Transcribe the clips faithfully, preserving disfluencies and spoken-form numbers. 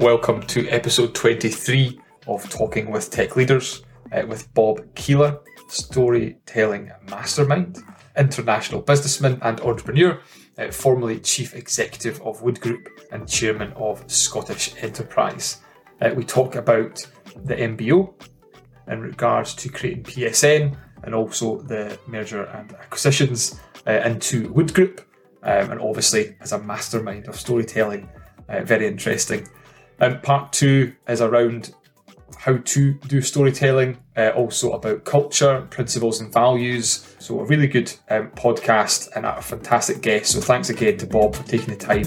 Welcome to episode twenty-three of Talking with Tech Leaders uh, with Bob Keeler, storytelling mastermind, international businessman and entrepreneur, uh, formerly chief executive of Wood Group and chairman of Scottish Enterprise. Uh, we talk about the M B O in regards to creating P S N and also the merger and acquisitions uh, into Wood Group, um, and obviously as a mastermind of storytelling, uh, very interesting. Um, part two is around how to do storytelling, uh, also about culture, principles and values. So a really good um, podcast and a fantastic guest. So thanks again to Bob for taking the time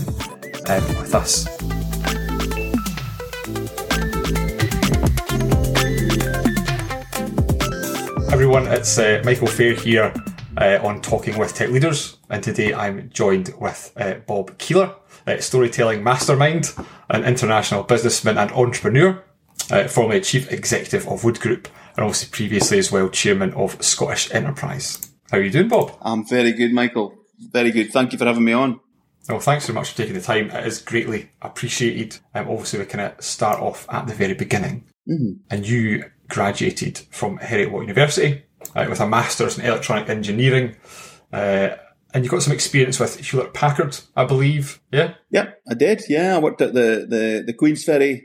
um, with us. Everyone, it's uh, Michael Fair here uh, on Talking with Tech Leaders, and today I'm joined with uh, Bob Keeler, uh, storytelling mastermind, an international businessman and entrepreneur, uh, formerly chief executive of Wood Group, and also previously as well chairman of Scottish Enterprise. How are you doing, Bob? I'm very good, Michael. Very good. Thank you for having me on. Well, thanks so much for taking the time. It is greatly appreciated. Um, obviously, we kind of start off at the very beginning. Mm-hmm. And you graduated from Heriot-Watt University uh, with a Master's in Electronic Engineering. Uh, and you got some experience with Hewlett Packard, I believe, yeah? Yeah, I did, yeah. I worked at the, the, the Queensferry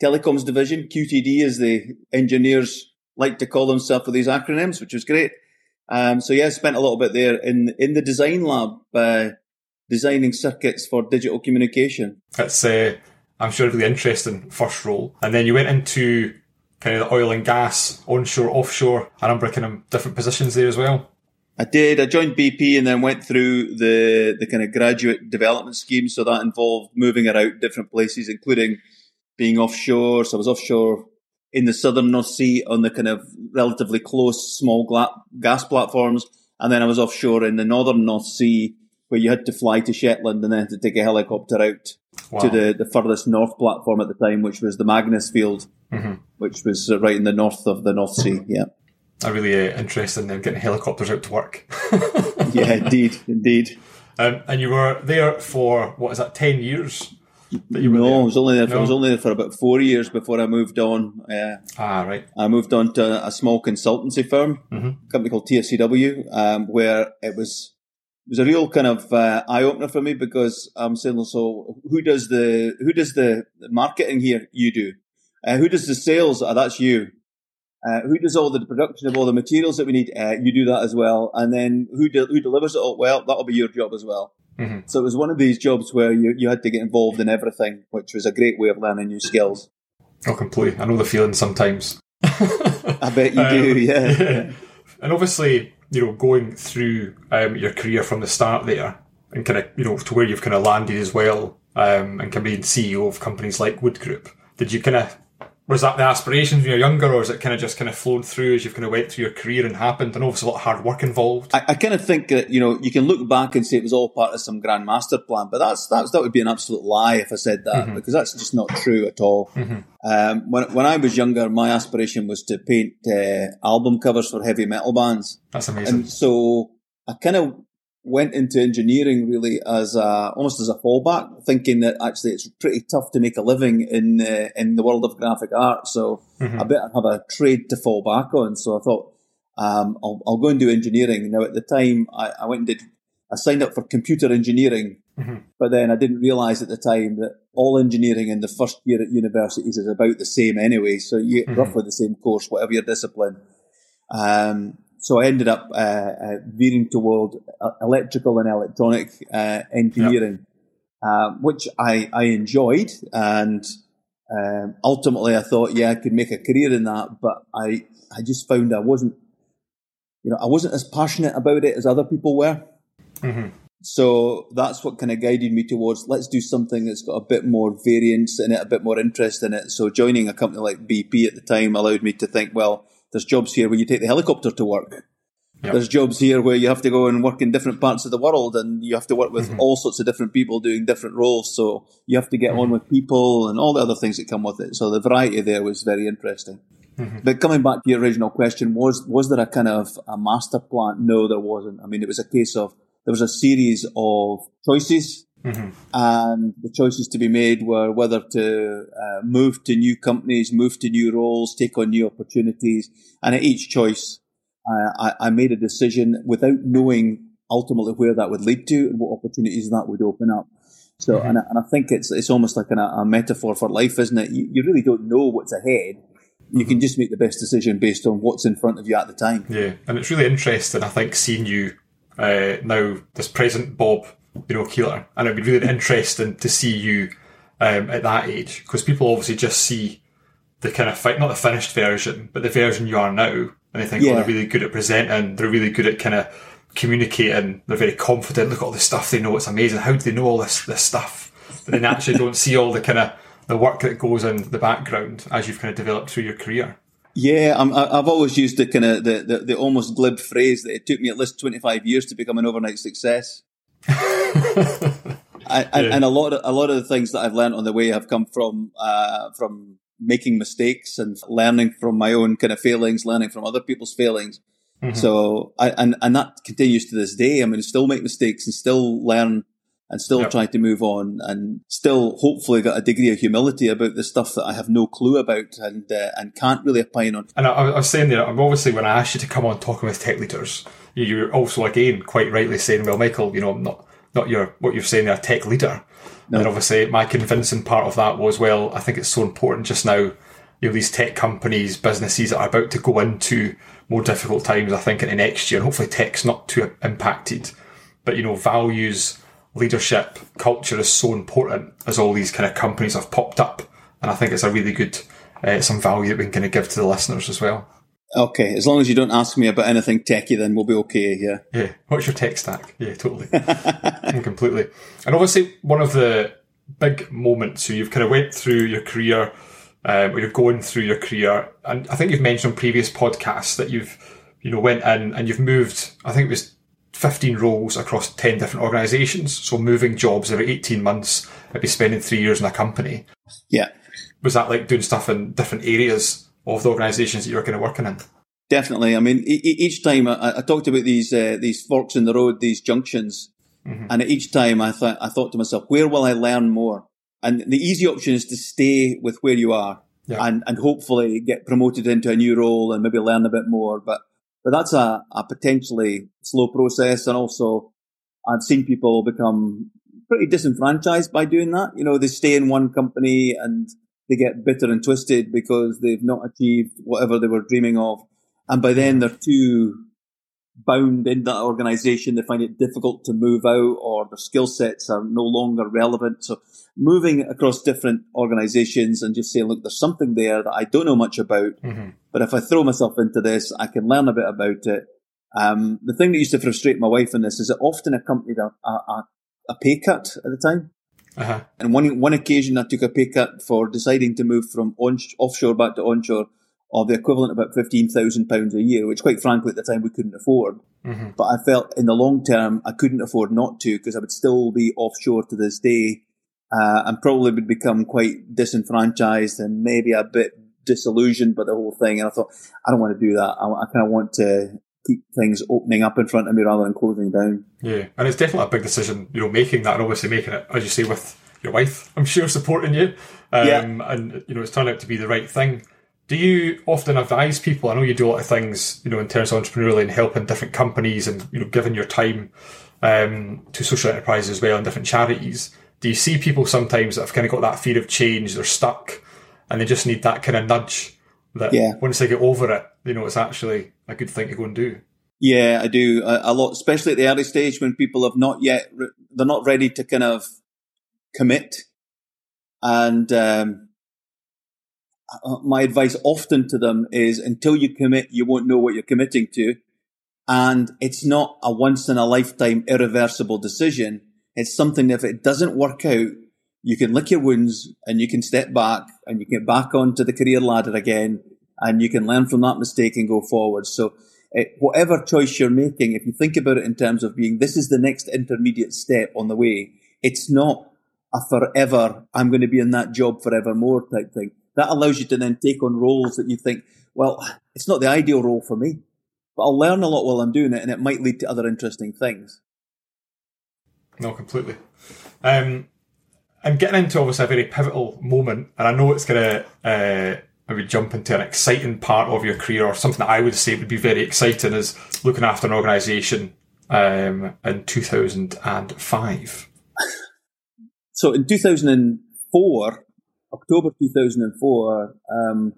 Telecoms Division, Q T D, as the engineers like to call themselves with these acronyms, which was great. Um, so, yeah, I spent a little bit there in in the design lab, uh, designing circuits for digital communication. That's, uh, I'm sure, a really interesting first role. And then you went into kind of the oil and gas, onshore, offshore, and I'm breaking them different positions there as well. I did. I joined B P and then went through the, the kind of graduate development scheme. So that involved moving around different places, including being offshore. So I was offshore in the southern North Sea on the kind of relatively close small gla- gas platforms. And then I was offshore in the northern North Sea, where you had to fly to Shetland and then to take a helicopter out wow. to the, the furthest north platform at the time, which was the Magnus Field, mm-hmm. which was right in the north of the North Sea. Yeah. I really uh, interested in getting helicopters out to work. yeah, indeed, indeed. Um, and you were there for, what is that, ten years? That you were no, there? I was only there for, no, I was only there for about four years before I moved on. Uh, ah, right. I moved on to a small consultancy firm, mm-hmm. a company called T S C W, um, where it was... It was a real kind of uh, eye-opener for me because I'm saying, so who does the who does the marketing here? You do. Uh, who does the sales? Oh, that's you. Uh, who does all the production of all the materials that we need? Uh, you do that as well. And then who de- who delivers it all? Well, that'll be your job as well. Mm-hmm. So it was one of these jobs where you, you had to get involved in everything, which was a great way of learning new skills. Oh, completely. I know the feeling sometimes. I bet you um, do, yeah. yeah. And obviously, you know, going through um, your career from the start there and kind of, you know, to where you've kind of landed as well, um, and can be C E O of companies like Wood Group. Did you kind of, was that the aspirations when you were younger, or is it kind of just kind of flowed through as you've kind of went through your career and happened? And obviously a lot of hard work involved. I, I kind of think that, you know, you can look back and say it was all part of some grand master plan, but that's, that's that would be an absolute lie if I said that, mm-hmm. because that's just not true at all. Mm-hmm. Um, when, when I was younger, my aspiration was to paint uh, album covers for heavy metal bands. That's amazing. And so I kind of went into engineering really as a, almost as a fallback, thinking that actually it's pretty tough to make a living in uh, in the world of graphic art. So mm-hmm. I better have a trade to fall back on. So I thought um, I'll, I'll go and do engineering. Now at the time I, I went and did, I signed up for computer engineering, mm-hmm. but then I didn't realise at the time that all engineering in the first year at universities is about the same anyway. So you get mm-hmm. roughly the same course, whatever your discipline. Um, So I ended up uh, uh, veering toward uh, electrical and electronic uh, engineering, yep. uh, which I, I enjoyed. And um, ultimately I thought, yeah, I could make a career in that. But I, I just found I wasn't, you know, I wasn't as passionate about it as other people were. Mm-hmm. So that's what kind of guided me towards, let's do something that's got a bit more variance in it, a bit more interest in it. So joining a company like B P at the time allowed me to think, well, there's jobs here where you take the helicopter to work. Yep. There's jobs here where you have to go and work in different parts of the world, and you have to work with mm-hmm. all sorts of different people doing different roles. So you have to get mm-hmm. on with people and all the other things that come with it. So the variety there was very interesting. Mm-hmm. But coming back to your original question, was was there a kind of a master plan? No, there wasn't. I mean, it was a case of there was a series of choices, mm-hmm. and the choices to be made were whether to uh, move to new companies, move to new roles, take on new opportunities. And at each choice, Uh, I, I made a decision without knowing ultimately where that would lead to and what opportunities that would open up. So, mm-hmm. and, I, and I think it's it's almost like an, a metaphor for life, isn't it? You, you really don't know what's ahead. You mm-hmm. can just make the best decision based on what's in front of you at the time. Yeah, and it's really interesting, I think, seeing you uh, now, this present Bob, you know, Keeler, and it'd be really interesting to see you um, at that age, because people obviously just see the kind of fi- not the finished version, but the version you are now. And they think, yeah. oh, they're really good at presenting. They're really good at kind of communicating. They're very confident. Look at all the stuff they know. It's amazing. How do they know all this this stuff? But then actually don't see all the kind of the work that goes in the background as you've kind of developed through your career. Yeah, I'm, I've always used the kind of the, the, the almost glib phrase that it took me at least twenty-five years to become an overnight success. I, and, yeah. and a lot of, a lot of the things that I've learned on the way have come from uh, from. making mistakes and learning from my own kind of failings, learning from other people's failings. Mm-hmm. So, I, and, and that continues to this day. I mean, I still make mistakes and still learn and still yep. try to move on and still hopefully got a degree of humility about the stuff that I have no clue about and uh, and can't really opine on. And I, I was saying there, obviously when I asked you to come on Talking with Tech Leaders, you're also again quite rightly saying, well, Michael, you know, I'm not, not your, what you're saying there, tech leader. No. And obviously, my convincing part of that was, well, I think it's so important just now, you know, these tech companies, businesses that are about to go into more difficult times, I think, in the next year. And hopefully tech's not too impacted. But, you know, values, leadership, culture is so important as all these kind of companies have popped up. And I think it's a really good, uh, some value that we can kind of give to the listeners as well. Okay, as long as you don't ask me about anything techie, then we'll be okay, yeah. Yeah, what's your tech stack? Yeah, totally. And completely. And obviously, one of the big moments, so you've kind of went through your career, um, or you're going through your career, and I think you've mentioned on previous podcasts that you've, you know, went in and you've moved, I think it was fifteen roles across ten different organisations, so moving jobs every eighteen months, I'd be spending three years in a company. Yeah. Was that like doing stuff in different areas of the organisations that you're kind of working in? Definitely. I mean, e- each time I, I talked about these uh, these forks in the road, these junctions, mm-hmm. and at each time I thought I thought to myself, where will I learn more? And the easy option is to stay with where you are, yeah. and, and hopefully get promoted into a new role and maybe learn a bit more. But but that's a, a potentially slow process, and also I've seen people become pretty disenfranchised by doing that. You know, they stay in one company and they get bitter and twisted because they've not achieved whatever they were dreaming of. And by then they're too bound in that organization. They find it difficult to move out, or their skill sets are no longer relevant. So moving across different organizations and just saying, look, there's something there that I don't know much about, mm-hmm. but if I throw myself into this, I can learn a bit about it. Um, the thing that used to frustrate my wife in this is it often accompanied a, a, a pay cut at the time. Uh-huh. And one one occasion I took a pay cut for deciding to move from on- offshore back to onshore of the equivalent of about fifteen thousand pounds a year, which quite frankly at the time we couldn't afford. Mm-hmm. But I felt in the long term I couldn't afford not to, because I would still be offshore to this day uh, and probably would become quite disenfranchised and maybe a bit disillusioned by the whole thing. And I thought, I don't want to do that. I, I kind of want to keep things opening up in front of me rather than closing down. Yeah, and it's definitely a big decision, you know, making that, and obviously making it, as you say, with your wife, I'm sure, supporting you. Um, yeah. And, you know, it's turned out to be the right thing. Do you often advise people? I know you do a lot of things, you know, in terms of entrepreneurially and helping different companies and, you know, giving your time um, to social enterprises as well and different charities. Do you see people sometimes that have kind of got that fear of change, they're stuck, and they just need that kind of nudge that yeah. once they get over it, you know, it's actually a good thing to go and do? Yeah, I do. A, a lot, especially at the early stage when people have not yet, re- they're not ready to kind of commit. And um, my advice often to them is, until you commit, you won't know what you're committing to. And it's not a once in a lifetime irreversible decision. It's something that if it doesn't work out, you can lick your wounds and you can step back and you can get back onto the career ladder again and you can learn from that mistake and go forward. So uh, whatever choice you're making, if you think about it in terms of being, this is the next intermediate step on the way, it's not a forever, I'm going to be in that job forevermore type thing. That allows you to then take on roles that you think, well, it's not the ideal role for me, but I'll learn a lot while I'm doing it, and it might lead to other interesting things. No, completely. Um, I'm getting into, obviously, a very pivotal moment, and I know it's going to uh, maybe jump into an exciting part of your career, or something that I would say would be very exciting, is looking after an organisation um, in two thousand five. So in two thousand four, October two thousand four, um,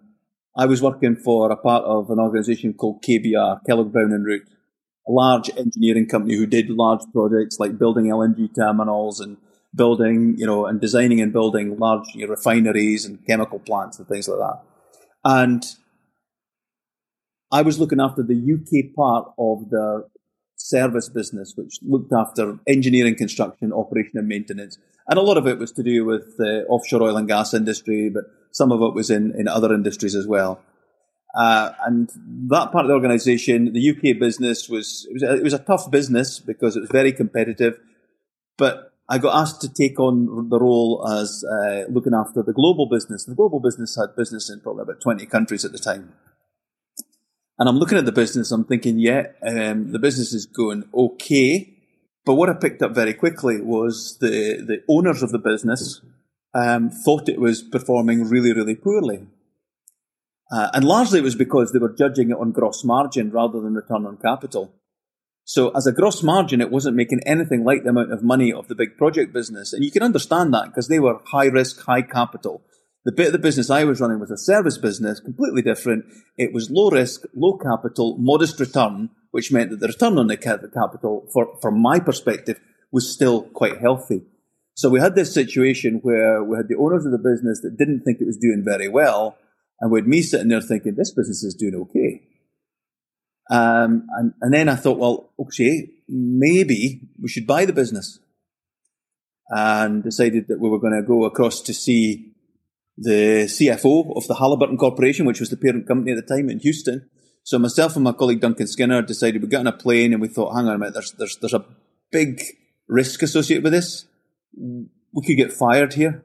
I was working for a part of an organisation called K B R, Kellogg Brown and Root, a large engineering company who did large projects like building L N G terminals and building, you know, and designing and building large you know, refineries and chemical plants and things like that. And I was looking after the U K part of their service business, which looked after engineering, construction, operation and maintenance. And a lot of it was to do with the offshore oil and gas industry, but some of it was in, in other industries as well. Uh, and that part of the organisation, the U K business, was it, was it was a tough business because it was very competitive. But I got asked to take on the role as uh, looking after the global business. The global business had business in probably about twenty countries at the time. And I'm looking at the business, I'm thinking, yeah, um, the business is going okay. But what I picked up very quickly was the, the owners of the business um, thought it was performing really, really poorly. Uh, and largely it was because they were judging it on gross margin rather than return on capital. So as a gross margin, it wasn't making anything like the amount of money of the big project business. And you can understand that because they were high risk, high capital. The bit of the business I was running was a service business, completely different. It was low risk, low capital, modest return, which meant that the return on the capital, for, from my perspective, was still quite healthy. So we had this situation where we had the owners of the business that didn't think it was doing very well, and we had me sitting there thinking, this business is doing okay. Um, and, and then I thought, well, okay, maybe we should buy the business. And decided that we were going to go across to see the C F O of the Halliburton Corporation, which was the parent company at the time in Houston. So myself and my colleague Duncan Skinner decided we got on a plane and we thought, hang on a minute, there's, there's, there's a big risk associated with this. We could get fired here.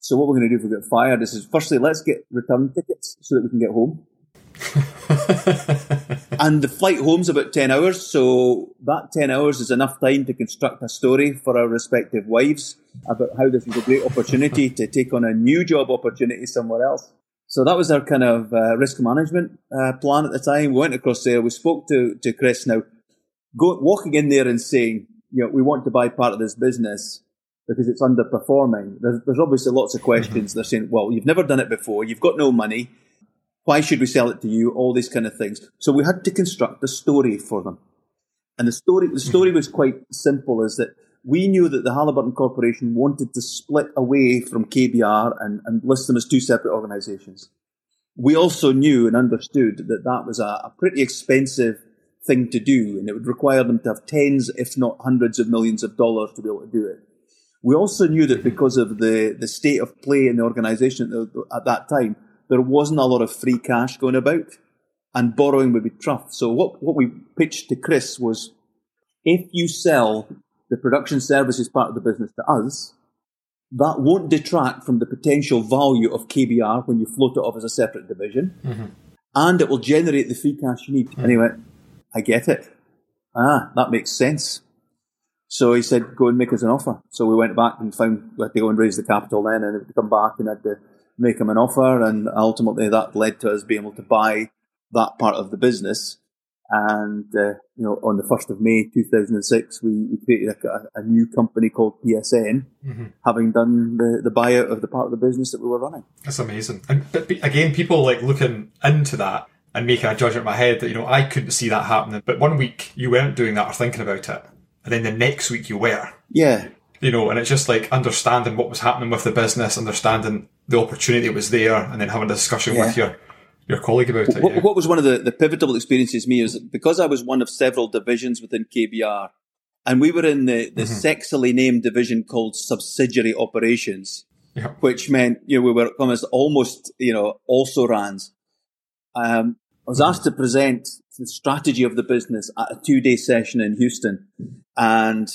So what we're going to do if we get fired is, firstly, let's get return tickets so that we can get home. And the flight home's about ten hours, so that ten hours is enough time to construct a story for our respective wives about how this was a great opportunity to take on a new job opportunity somewhere else. So that was our kind of uh, risk management uh, plan at the time. We went across there, we spoke to, to Chris. Now, go, walking in there and saying, you know, we want to buy part of this business because it's underperforming, there's, there's obviously lots of questions. Mm-hmm. They're saying, well, you've never done it before, you've got no money, why should we sell it to you? All these kind of things. So we had to construct a story for them. And the story the story was quite simple, is that we knew that the Halliburton Corporation wanted to split away from K B R and, and list them as two separate organisations. We also knew and understood that that was a, a pretty expensive thing to do, and it would require them to have tens, if not hundreds of millions of dollars to be able to do it. We also knew that because of the, the state of play in the organisation at, at that time, there wasn't a lot of free cash going about, and borrowing would be tough. So what, what we pitched to Chris was, if you sell the production services part of the business to us, that won't detract from the potential value of K B R when you float it off as a separate division, mm-hmm. and it will generate the free cash you need. Mm-hmm. And he went, I get it. Ah, that makes sense. So he said, go and make us an offer. So we went back and found we had to go and raise the capital then, and it would come back and had to make him an offer. And ultimately that led to us being able to buy that part of the business. And, uh, you know, on the first of May two thousand six, we, we created a, a new company called P S N, mm-hmm. having done the, the buyout of the part of the business that we were running. That's amazing. And but, but again, people like looking into that and making a judgment in my head that, you know, I couldn't see that happening. But one week you weren't doing that or thinking about it, and then the next week you were. Yeah. You know, and it's just like understanding what was happening with the business, understanding the opportunity that was there, and then having a discussion yeah. with your, your colleague about it. What, yeah. what was one of the, the pivotal experiences me is that because I was one of several divisions within K B R, and we were in the, the mm-hmm. sexily named division called subsidiary operations, yeah. which meant, you know, we were almost, almost you know, also rans. Um, was asked to present the strategy of the business at a two-day session in Houston. And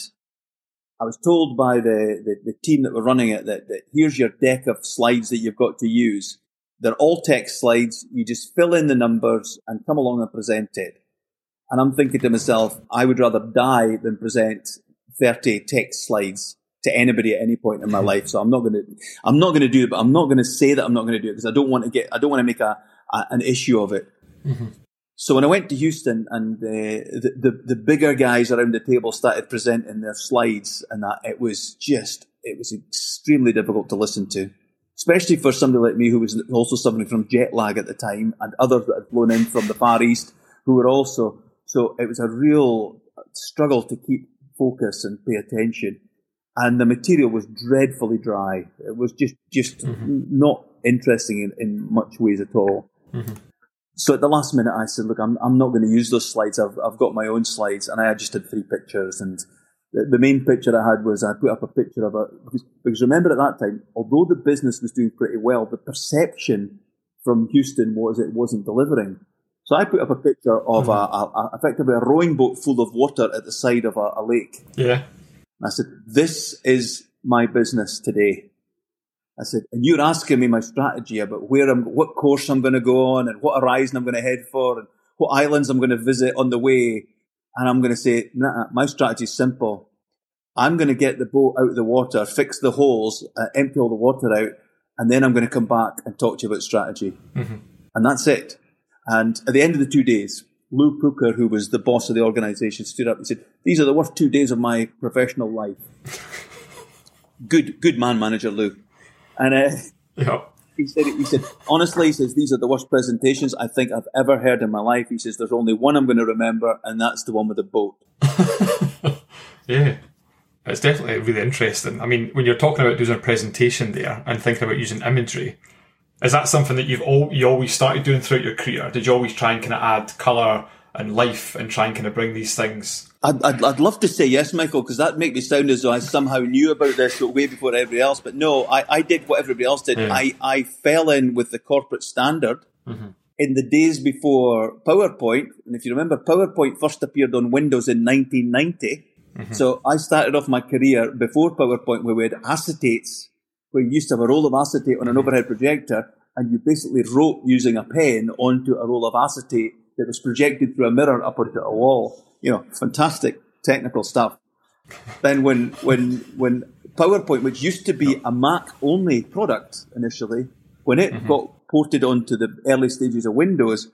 I was told by the, the, the team that were running it that, that here's your deck of slides that you've got to use. They're all text slides. You just fill in the numbers and come along and present it. And I'm thinking to myself, I would rather die than present thirty text slides to anybody at any point in my life. So I'm not going to, I'm not going to do it, but I'm not going to say that I'm not going to do it because I don't want to get, I don't want to make a, a an issue of it. Mm-hmm. So when I went to Houston and uh, the, the, the bigger guys around the table started presenting their slides and that, it was just, it was extremely difficult to listen to, especially for somebody like me who was also suffering from jet lag at the time and others that had flown in from the Far East who were also, so it was a real struggle to keep focus and pay attention. And the material was dreadfully dry. It was just, just mm-hmm. not interesting in, in much ways at all. Mm-hmm. So at the last minute, I said, look, I'm, I'm not going to use those slides. I've, I've got my own slides. And I just had three pictures. And the, the main picture I had was I put up a picture of a, because, because remember at that time, although the business was doing pretty well, the perception from Houston was it wasn't delivering. So I put up a picture of mm-hmm. a, a, effectively a rowing boat full of water at the side of a, a lake. Yeah. I said, this is my business today. I said, and you're asking me my strategy about where I'm, what course I'm going to go on and what horizon I'm going to head for and what islands I'm going to visit on the way. And I'm going to say, nah, my strategy is simple. I'm going to get the boat out of the water, fix the holes, uh, empty all the water out, and then I'm going to come back and talk to you about strategy. Mm-hmm. And that's it. And at the end of the two days, Lou Pooker, who was the boss of the organization, stood up and said, these are the worst two days of my professional life. Good, good man, manager Lou. And uh, yeah. he said, he said, honestly, he says, these are the worst presentations I think I've ever heard in my life. He says, there's only one I'm going to remember, and that's the one with the boat. Yeah, it's definitely really interesting. I mean, when you're talking about using a presentation there and thinking about using imagery, is that something that you've all, you always started doing throughout your career? Did you always try and kind of add colour and life and try and kind of bring these things? I'd, I'd, I'd love to say yes, Michael, because that'd make me sound as though I somehow knew about this but way before everybody else. But no, I, I did what everybody else did. Yeah. I, I fell in with the corporate standard mm-hmm. in the days before PowerPoint. And if you remember, PowerPoint first appeared on Windows in nineteen ninety. Mm-hmm. So I started off my career before PowerPoint where we had acetates, where you used to have a roll of acetate on an overhead projector, and you basically wrote using a pen onto a roll of acetate that was projected through a mirror up onto a wall. You know, fantastic technical stuff. Then when when when PowerPoint, which used to be a Mac-only product initially, when it mm-hmm. got ported onto the early stages of Windows,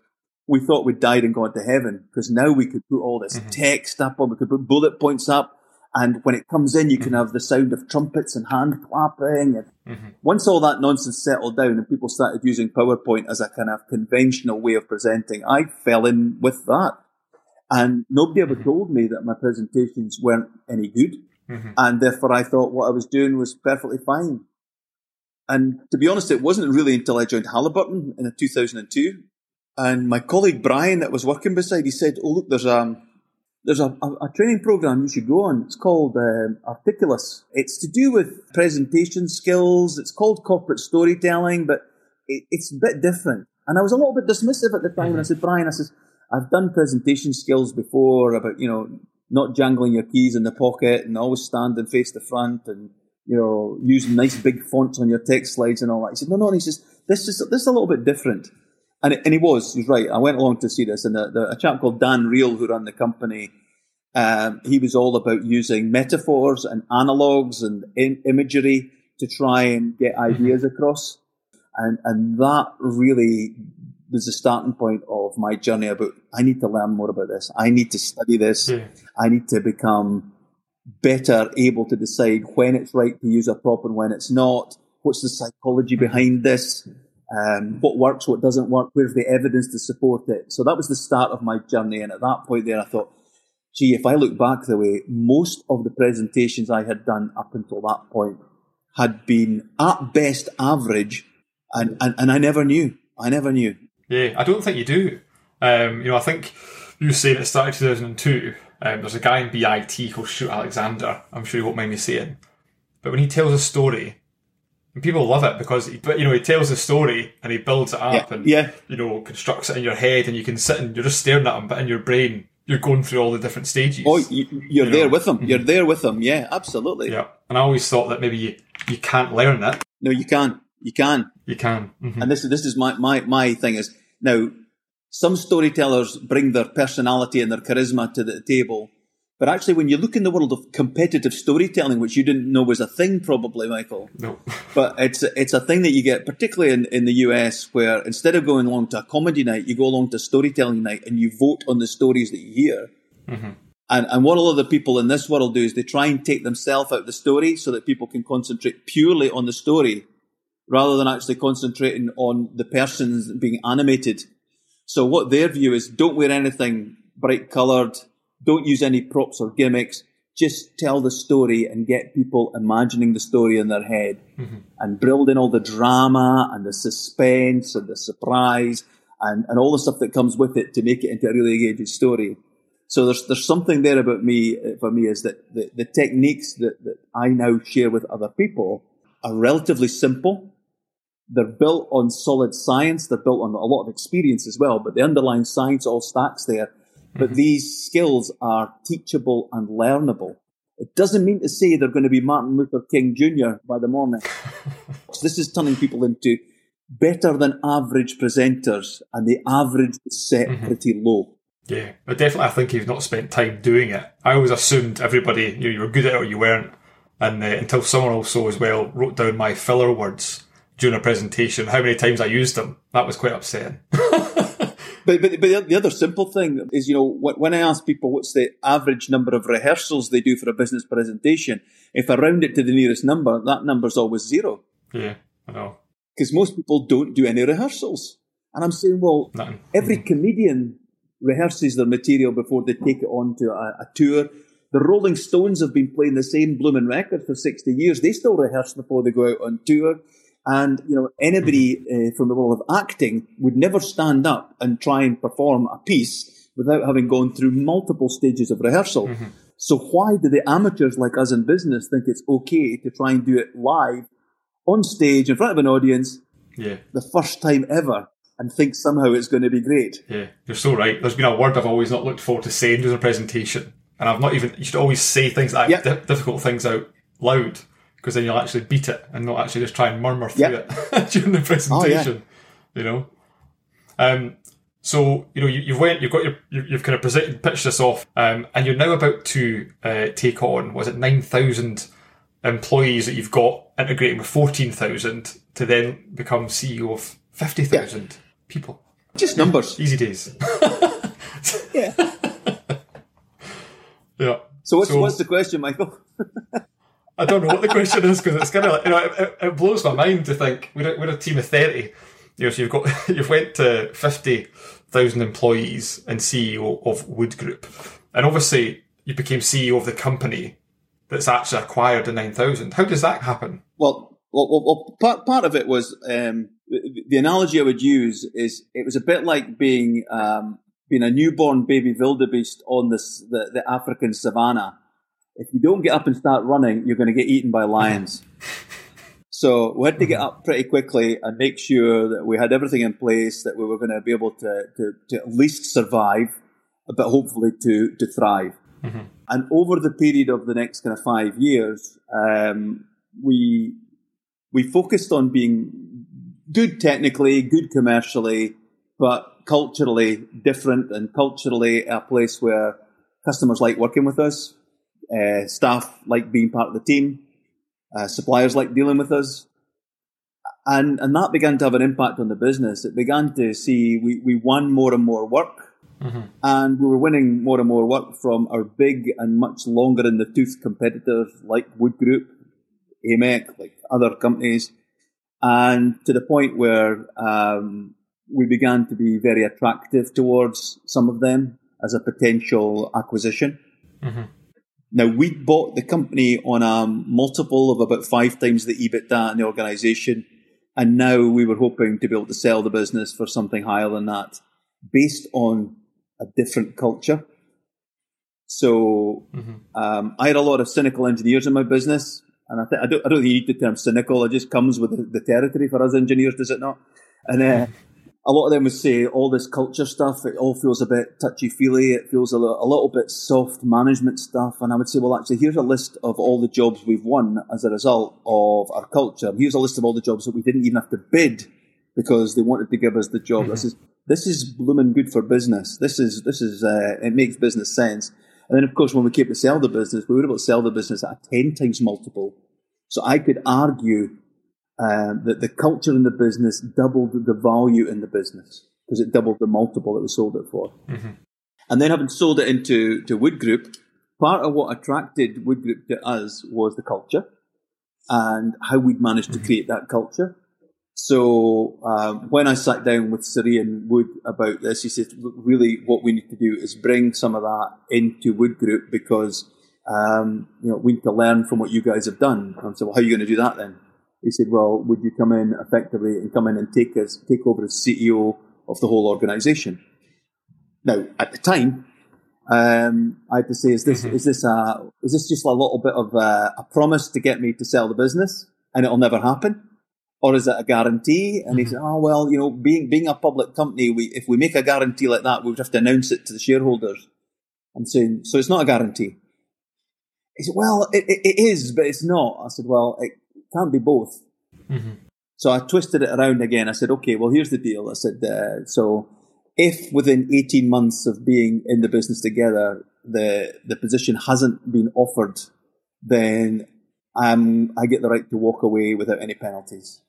we thought we'd died and gone to heaven, because now we could put all this mm-hmm. text up on, we could put bullet points up, and when it comes in, you can have the sound of trumpets and hand clapping. And mm-hmm. once all that nonsense settled down and people started using PowerPoint as a kind of conventional way of presenting, I fell in with that. And nobody ever told me that my presentations weren't any good. Mm-hmm. And therefore, I thought what I was doing was perfectly fine. And to be honest, it wasn't really until I joined Halliburton in two thousand two. And my colleague Brian that was working beside, he said, oh, look, there's a... There's a, a, a training program you should go on. It's called um, Articulus. It's to do with presentation skills. It's called corporate storytelling, but it, it's a bit different. And I was a little bit dismissive at the time. Mm-hmm. And I said, Brian, I says, I've done presentation skills before about, you know, not jangling your keys in the pocket and always standing face to front and, you know, using nice big fonts on your text slides and all that. He said, no, no. And he says, this is, this is a little bit different. And, and he was, he was right. I went along to see this, and the, the, a chap called Dan Reel, who ran the company, um, he was all about using metaphors and analogues and in, imagery to try and get ideas across. And, and that really was the starting point of my journey about, I need to learn more about this. I need to study this. Yeah. I need to become better able to decide when it's right to use a prop and when it's not. What's the psychology behind this? Um, what works, what doesn't work, where's the evidence to support it? So that was the start of my journey. And at that point there, I thought, gee, if I look back the way, most of the presentations I had done up until that point had been at best average, and, and, and I never knew. I never knew. Yeah, I don't think you do. Um, you know, I think you were saying it started two thousand two. Um, there's a guy in B I T called Shoot Alexander. I'm sure you won't mind me saying. But when he tells a story, And people love it because he, you know, he tells the story and he builds it up, yeah, and yeah. you know, constructs it in your head, and you can sit and you're just staring at him, but in your brain you're going through all the different stages. Oh, you, you're you there know? with them. You're there with them. Yeah, absolutely. Yeah, and I always thought that maybe you, you can't learn that. No, you can. You can. You can. Mm-hmm. And this is this is my, my my thing is now some storytellers bring their personality and their charisma to the table. But actually, when you look in the world of competitive storytelling, which you didn't know was a thing, probably, Michael. No. But it's it's a thing that you get, particularly in, in the U S, where instead of going along to a comedy night, you go along to storytelling night and you vote on the stories that you hear. Mm-hmm. And, and what a lot of the people in this world do is they try and take themselves out of the story so that people can concentrate purely on the story rather than actually concentrating on the persons being animated. So what their view is, don't wear anything bright-coloured. Don't use any props or gimmicks. Just tell the story and get people imagining the story in their head, mm-hmm. and build in all the drama and the suspense and the surprise and, and all the stuff that comes with it to make it into a really engaging story. So there's there's something there about me, for me, is that the, the techniques that, that I now share with other people are relatively simple. They're built on solid science. They're built on a lot of experience as well, but the underlying science all stacks there. But mm-hmm. these skills are teachable and learnable. It doesn't mean to say they're going to be Martin Luther King Junior by the morning. So this is turning people into better than average presenters, and the average is set mm-hmm. pretty low. Yeah, but definitely I think you've not spent time doing it. I always assumed everybody, you know, you were good at it or you weren't. And uh, until someone also as well wrote down my filler words during a presentation, how many times I used them. That was quite upsetting. But, but but the other simple thing is, you know, when I ask people what's the average number of rehearsals they do for a business presentation, if I round it to the nearest number, that number's always zero. Yeah, I know. Because most people don't do any rehearsals. And I'm saying, well, Nothing. every mm-hmm. comedian rehearses their material before they take it on to a, a tour. The Rolling Stones have been playing the same blooming record for sixty years. They still rehearse before they go out on tour. And, you know, anybody uh, from the world of acting would never stand up and try and perform a piece without having gone through multiple stages of rehearsal. Mm-hmm. So why do the amateurs like us in business think it's okay to try and do it live, on stage, in front of an audience, yeah. the first time ever, and think somehow it's going to be great? Yeah, you're so right. There's been a word I've always not looked forward to saying during a presentation. And I've not even, you should always say things like yep. di- difficult things out loud. Because then you'll actually beat it and not actually just try and murmur through yep. it during the presentation, oh, yeah. you know. Um, so you know you, you've went, you've got your, you've kind of presented, pitched this off, um, and you're now about to uh, take on, was it nine thousand employees that you've got, integrating with fourteen thousand to then become C E O of fifty thousand yeah. people. Just numbers, easy days. yeah, yeah. So what's so, what's the question, Michael? I don't know what the question is, because it's kind of like, you know, it, it blows my mind to think we're a, we're a team of thirty. You know, so you've got you've went to fifty thousand employees and C E O of Wood Group, and obviously you became C E O of the company that's actually acquired the nine thousand. How does that happen? Well, well, well, part part of it was um, the analogy I would use is it was a bit like being um, being a newborn baby wildebeest on this the, the African savannah. If you don't get up and start running, you're going to get eaten by lions. So we had to get up pretty quickly and make sure that we had everything in place, that we were going to be able to, to, to at least survive, but hopefully to, to thrive. Mm-hmm. And over the period of the next kind of five years, um, we we focused on being good technically, good commercially, but culturally different, and culturally a place where customers like working with us. Uh, staff like being part of the team, uh, suppliers like dealing with us. And and that began to have an impact on the business. It began to see we, we won more and more work, mm-hmm. and we were winning more and more work from our big and much longer in the tooth competitors like Wood Group, A M E C, like other companies, and to the point where um, we began to be very attractive towards some of them as a potential acquisition. Mm-hmm. Now, we bought the company on a multiple of about five times the EBITDA in the organisation, and now we were hoping to be able to sell the business for something higher than that based on a different culture. So mm-hmm. um, I had a lot of cynical engineers in my business, And I, th- I, don't, I don't think you need the term cynical. It just comes with the, the territory for us engineers, does it not? And uh, a lot of them would say all this culture stuff, it all feels a bit touchy-feely. It feels a, l- a little bit soft management stuff. And I would say, well, actually, here's a list of all the jobs we've won as a result of our culture. Here's a list of all the jobs that we didn't even have to bid because they wanted to give us the job. Mm-hmm. This is this is blooming good for business. This is, this is uh, it makes business sense. And then, of course, when we came to sell the business, we were able to sell the business at a ten times multiple. So I could argue uh, that the culture in the business doubled the value in the business because it doubled the multiple that we sold it for. Mm-hmm. And then having sold it into to Wood Group, part of what attracted Wood Group to us was the culture and how we'd managed mm-hmm. to create that culture. So um, when I sat down with Siri and Wood about this, he said, really what we need to do is bring some of that into Wood Group because um, you know, we need to learn from what you guys have done. And I said, well, how are you going to do that then? He said, well, would you come in effectively and come in and take us, take over as C E O of the whole organisation? Now, at the time, um, I had to say, is this is this a, is this just a little bit of a, a promise to get me to sell the business and it'll never happen? Or is it a guarantee? And he said, oh, well, you know, being being a public company, we if we make a guarantee like that, we would have to announce it to the shareholders. I'm saying, so it's not a guarantee. He said, well, it, it, it is, but it's not. I said, well, it can't be both. Mm-hmm. So I twisted it around again. I said, okay, well, here's the deal. I said, uh, so if within eighteen months of being in the business together, the the position hasn't been offered, then um, I get the right to walk away without any penalties.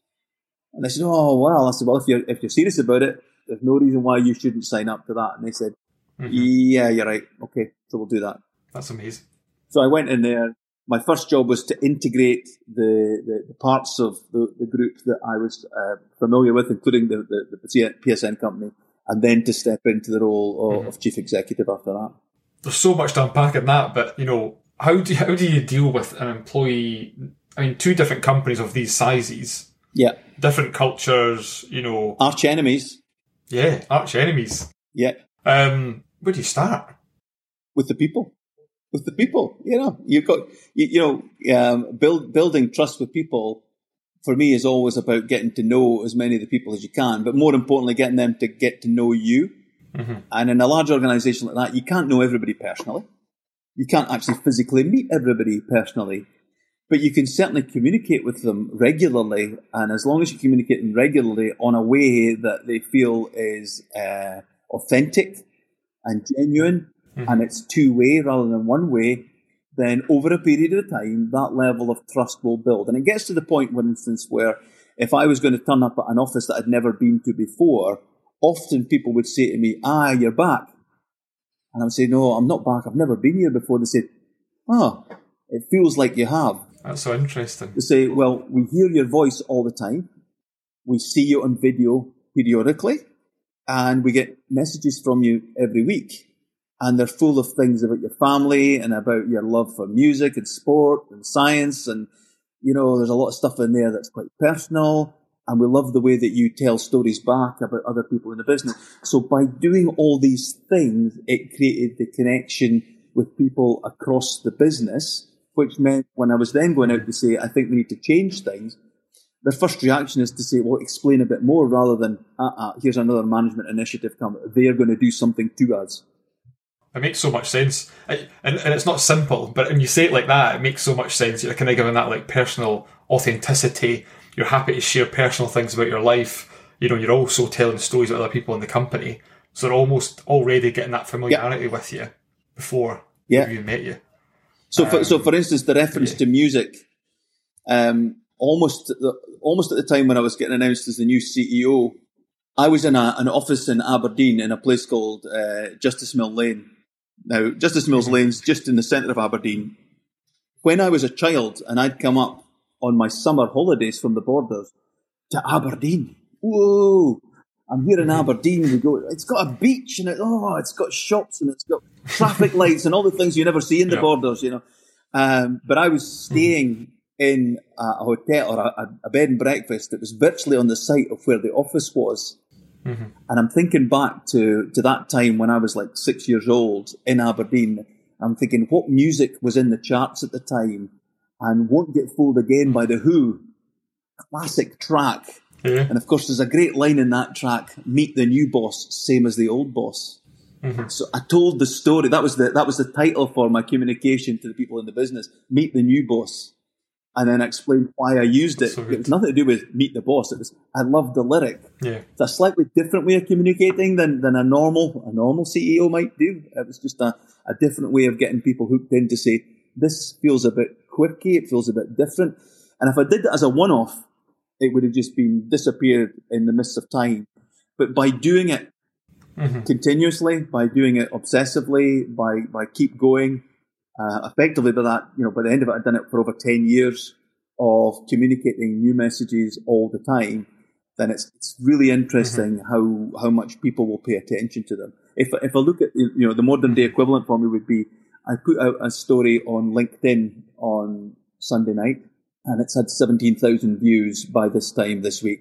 And they said, oh, well, I said, well, if you're, if you're serious about it, there's no reason why you shouldn't sign up to that. And they said, mm-hmm. yeah, you're right. Okay, so we'll do that. That's amazing. So I went in there. My first job was to integrate the, the, the parts of the, the group that I was uh, familiar with, including the, the, the P S N company, and then to step into the role of, mm-hmm. of chief executive after that. There's so much to unpack in that, but, you know, how do, how do you deal with an employee? I mean, two different companies of these sizes. Yeah. Different cultures, you know. Arch enemies. Yeah, arch enemies. Yeah. Um, where do you start? With the people. With the people, you know. You've got, you, you know, um, build, building trust with people, for me, is always about getting to know as many of the people as you can, but more importantly, getting them to get to know you. Mm-hmm. And in a large organisation like that, you can't know everybody personally. You can't actually physically meet everybody personally. But you can certainly communicate with them regularly, and as long as you communicate them regularly on a way that they feel is uh, authentic and genuine, mm-hmm. and it's two-way rather than one-way, then over a period of time, that level of trust will build. And it gets to the point, for instance, where if I was going to turn up at an office that I'd never been to before, often people would say to me, ah, you're back. And I would say, no, I'm not back. I've never been here before. They said, oh, it feels like you have. That's so interesting. They say, well, we hear your voice all the time. We see you on video periodically. And we get messages from you every week. And they're full of things about your family and about your love for music and sport and science. And, you know, there's a lot of stuff in there that's quite personal. And we love the way that you tell stories back about other people in the business. So by doing all these things, it created the connection with people across the business, which meant when I was then going out to say, I think we need to change things, their first reaction is to say, well, explain a bit more rather than, uh-uh, here's another management initiative coming. They're going to do something to us. It makes so much sense. And, and it's not simple, but when you say it like that, it makes so much sense. You're kind of given that like personal authenticity. You're happy to share personal things about your life. You know, you're also telling stories about other people in the company. So they're almost already getting that familiarity yeah. with you before yeah. you met you. So, for, um, so for instance, the reference yeah. to music, um, almost the, almost at the time when I was getting announced as the new C E O, I was in a, an office in Aberdeen in a place called uh, Justice Mill Lane. Now, Justice Mill's mm-hmm. Lane's just in the centre of Aberdeen. When I was a child and I'd come up on my summer holidays from the borders to Aberdeen, whoa, I'm here in mm-hmm. Aberdeen. We go. It's got a beach and it, oh, it's got shops and it's got traffic lights and all the things you never see in the yeah. borders, you know. Um, but I was staying mm-hmm. in a hotel or a, a bed and breakfast that was virtually on the site of where the office was. Mm-hmm. And I'm thinking back to, to that time when I was like six years old in Aberdeen. I'm thinking what music was in the charts at the time and Won't Get Fooled Again by The Who. Classic track. Mm-hmm. And of course, there's a great line in that track, meet the new boss, same as the old boss. Mm-hmm. So I told the story. That was the, that was the title for my communication to the people in the business, meet the new boss. And then I explained why I used That's it. So it was nothing to do with meet the boss. It was, I love the lyric. Yeah. It's a slightly different way of communicating than, than a normal, a normal C E O might do. It was just a, a different way of getting people hooked in to say, this feels a bit quirky. It feels a bit different. And if I did that as a one-off, it would have just been disappeared in the mists of time. But by doing it mm-hmm. continuously, by doing it obsessively, by, by keep going, Uh, effectively by that, you know, by the end of it, I'd done it for over ten years of communicating new messages all the time. Then it's, it's really interesting mm-hmm. how, how much people will pay attention to them. If, if I look at, you know, the modern day equivalent for me would be, I put out a story on LinkedIn on Sunday night and it's had seventeen thousand views by this time this week.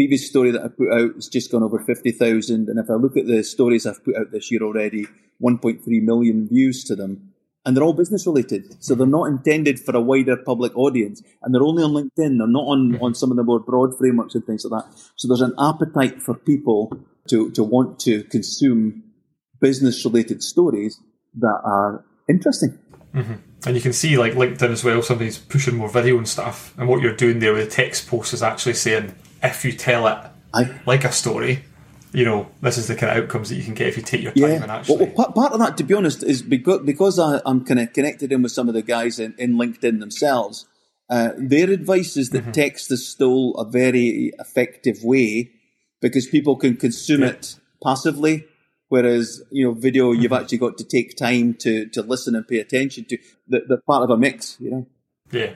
Previous story that I put out has just gone over fifty thousand. And if I look at the stories I've put out this year already, one point three million views to them. And they're all business related. So they're not intended for a wider public audience. And they're only on LinkedIn. They're not on, on some of the more broad frameworks and things like that. So there's an appetite for people to, to want to consume business related stories that are interesting. Mm-hmm. And you can see like LinkedIn as well, somebody's pushing more video and stuff. And what you're doing there with the text post is actually saying, if you tell it I- like a story, you know, this is the kind of outcomes that you can get if you take your time yeah. and actually... Well, part of that, to be honest, is because, because I, I'm kind of connected in with some of the guys in, in LinkedIn themselves, uh, their advice is that mm-hmm. text is still a very effective way because people can consume yeah. it passively, whereas, you know, video, mm-hmm. you've actually got to take time to, to listen and pay attention to. That, that part of a mix, you know? Yeah.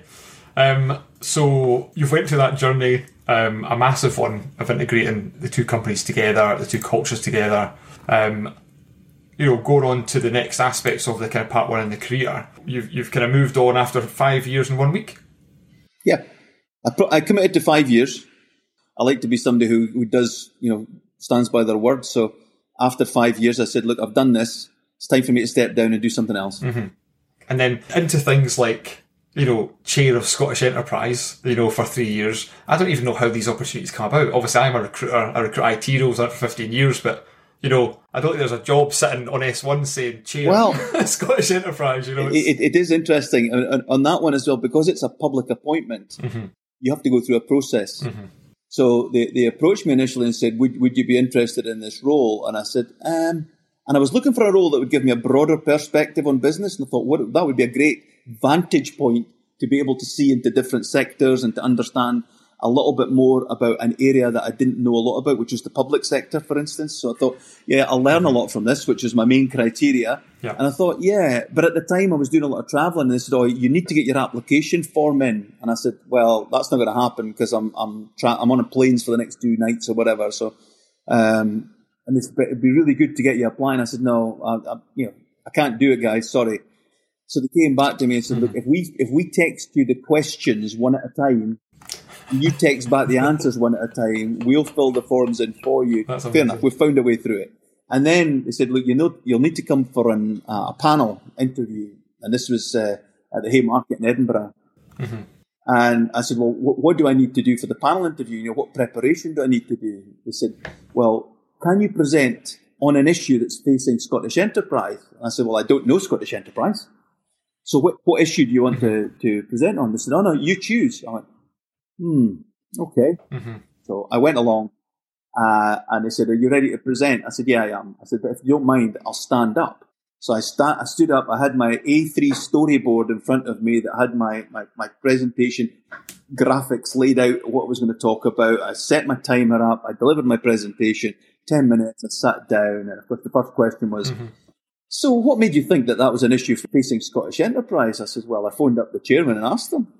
Um, so you've went through that journey... Um, a massive one of integrating the two companies together, the two cultures together. Um, you know, going on to the next aspects of the kind of part one in the career. You've you've kind of moved on after five years and one week. Yeah, I, pro- I committed to five years. I like to be somebody who, who does, you know, stands by their word. So after five years, I said, look, I've done this. It's time for me to step down and do something else. Mm-hmm. And then into things like, you know, chair of Scottish Enterprise, you know, for three years. I don't even know how these opportunities come about. Obviously, I'm a recruiter. I recruit I T roles for fifteen years, but, you know, I don't think there's a job sitting on S one saying chair well, Scottish Enterprise, you know. It, it is interesting. On, on that one as well, because it's a public appointment, mm-hmm. you have to go through a process. Mm-hmm. So they, they approached me initially and said, would, would you be interested in this role? And I said, um, and I was looking for a role that would give me a broader perspective on business. And I thought, what, that would be a great vantage point to be able to see into different sectors and to understand a little bit more about an area that I didn't know a lot about, which is the public sector, for instance. So I thought, yeah, I'll learn a lot from this, which is my main criteria. Yeah. And I thought, yeah, but at the time I was doing a lot of traveling and they said, oh, you need to get your application form in. And I said, well, that's not going to happen because I'm I'm tra- I'm on a planes for the next two nights or whatever. So, um, and they said, but it'd be really good to get you applying. I said, no, I, I, you know, I can't do it, guys. Sorry. So they came back to me and said, look, if we if we text you the questions one at a time, you text back the answers one at a time, we'll fill the forms in for you. That's Fair amazing. Enough, we've found a way through it. And then they said, look, you know, you'll need to come for an, uh, a panel interview. And this was uh, at the Haymarket in Edinburgh. Mm-hmm. And I said, well, wh- what do I need to do for the panel interview? You know, what preparation do I need to do? They said, well, can you present on an issue that's facing Scottish Enterprise? And I said, well, I don't know Scottish Enterprise. So what, what issue do you want to, to present on? They said, oh, no, you choose. I went, hmm, okay. Mm-hmm. So I went along uh, and they said, are you ready to present? I said, yeah, I am. I said, but if you don't mind, I'll stand up. So I, sta- I stood up. I had my A three storyboard in front of me that had my, my, my presentation graphics laid out, what I was going to talk about. I set my timer up. I delivered my presentation, ten minutes. I sat down. And of course, the first question was, mm-hmm. so what made you think that that was an issue facing Scottish Enterprise? I said, well, I phoned up the chairman and asked them.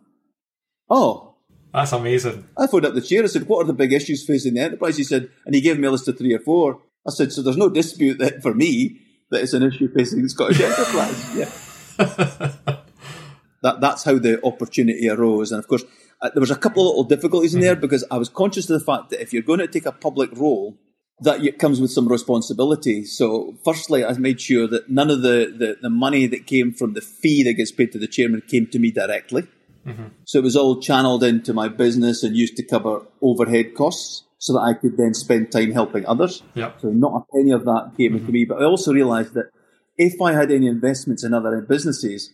Oh. That's amazing. I phoned up the chair. I said, what are the big issues facing the enterprise? He said, and he gave me a list of three or four. I said, so there's no dispute that for me that it's an issue facing Scottish Enterprise. Yeah. that, that's how the opportunity arose. And of course, uh, there was a couple of little difficulties in mm-hmm. there because I was conscious of the fact that if you're going to take a public role, that comes with some responsibility. So firstly, I made sure that none of the, the, the money that came from the fee that gets paid to the chairman came to me directly. Mm-hmm. So it was all channeled into my business and used to cover overhead costs so that I could then spend time helping others. Yep. So not a penny of that came mm-hmm. into me. But I also realized that if I had any investments in other businesses,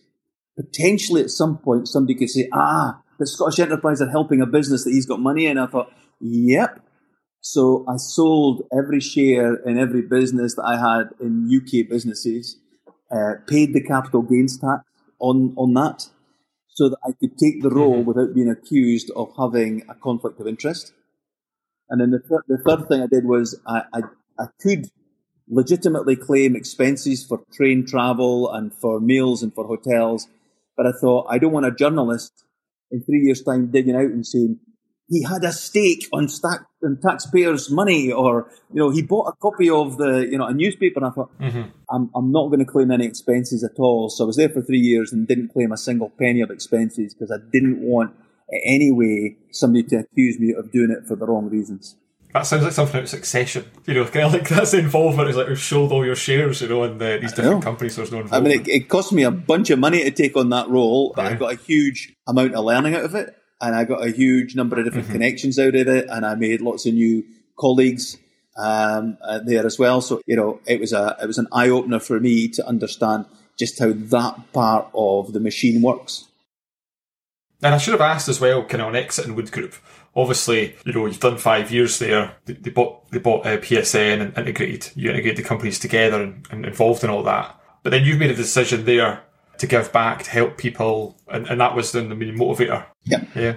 potentially at some point somebody could say, ah, the Scottish Enterprise are helping a business that he's got money in. I thought, yep. So I sold every share in every business that I had in U K businesses, uh, paid the capital gains tax on, on that, so that I could take the role mm-hmm. without being accused of having a conflict of interest. And then the, th- the third thing I did was I, I, I could legitimately claim expenses for train travel and for meals and for hotels, but I thought, I don't want a journalist in three years' time digging out and saying, he had a stake on stack on taxpayers' money, or, you know, he bought a copy of the, you know, a newspaper. And I thought, mm-hmm. I'm, I'm not going to claim any expenses at all. So I was there for three years and didn't claim a single penny of expenses because I didn't want in any way somebody to accuse me of doing it for the wrong reasons. That sounds like something out of Succession, you know, kind of like that's the involvement. It's like we've sold all your shares, you know, in the, these different companies. There's no involvement. I mean, it, it cost me a bunch of money to take on that role, but yeah. I got a huge amount of learning out of it. And I got a huge number of different mm-hmm. connections out of it, and I made lots of new colleagues um, there as well. So, you know, it was a it was an eye opener for me to understand just how that part of the machine works. And I should have asked as well, kind of on exit and Wood Group. Obviously, you know, you've done five years there. They, they bought they bought uh, P S N and integrated you integrated the companies together and, and involved in all that. But then you've made a decision there to give back, to help people, and, and that was then the main motivator. Yeah. Yeah.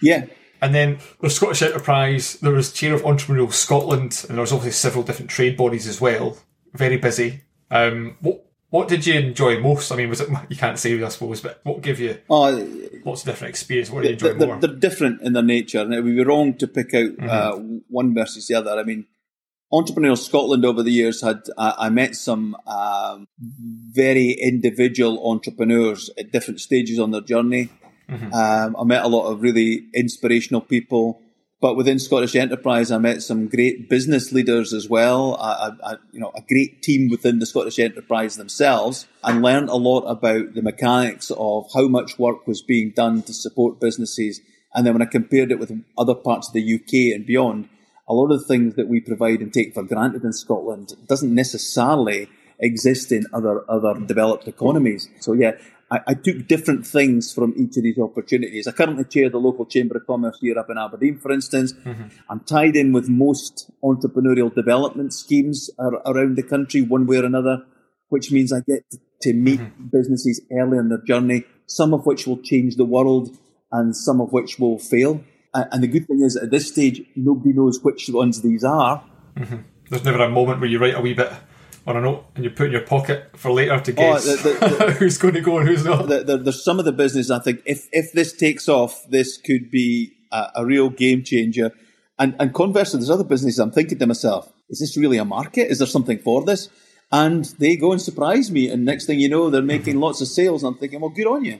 Yeah. And then with Scottish Enterprise, there was chair of Entrepreneurial Scotland, and there was obviously several different trade bodies as well. Very busy. Um, what what did you enjoy most? I mean, was it, you can't say, I suppose, but what gave you oh, lots of different experience? What did you enjoy they're, more? They're different in their nature, and it would be wrong to pick out mm-hmm. uh, one versus the other. I mean, Entrepreneurial Scotland over the years had, uh, I met some um, very individual entrepreneurs at different stages on their journey. Mm-hmm. Um, I met a lot of really inspirational people, but within Scottish Enterprise, I met some great business leaders as well. I, I, you know, a great team within the Scottish Enterprise themselves, and learned a lot about the mechanics of how much work was being done to support businesses. And then when I compared it with other parts of the U K and beyond, a lot of the things that we provide and take for granted in Scotland doesn't necessarily exist in other other developed economies. So yeah, I, I took different things from each of these opportunities. I currently chair the local Chamber of Commerce here up in Aberdeen, for instance. Mm-hmm. I'm tied in with most entrepreneurial development schemes ar- around the country, one way or another, which means I get to meet mm-hmm. businesses early in their journey, some of which will change the world and some of which will fail. And the good thing is, at this stage, nobody knows which ones these are. Mm-hmm. There's never a moment where you write a wee bit on a note and you put it in your pocket for later to guess oh, the, the, the, who's going to go and who's not. The, the, there's some of the business, I think, if if this takes off, this could be a, a real game changer. And, and conversely, there's other businesses I'm thinking to myself, is this really a market? Is there something for this? And they go and surprise me, and next thing you know, they're making mm-hmm. lots of sales, and I'm thinking, well, good on you.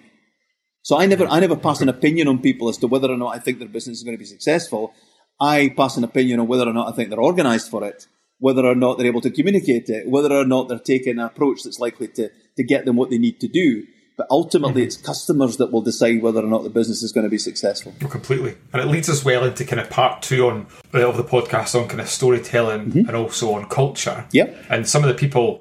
So I never I never pass an opinion on people as to whether or not I think their business is going to be successful. I pass an opinion on whether or not I think they're organised for it, whether or not they're able to communicate it, whether or not they're taking an approach that's likely to, to get them what they need to do. But ultimately, mm-hmm. it's customers that will decide whether or not the business is going to be successful. Oh, completely. And it leads us well into kind of part two on of the podcast on kind of storytelling mm-hmm. and also on culture. Yep. And some of the people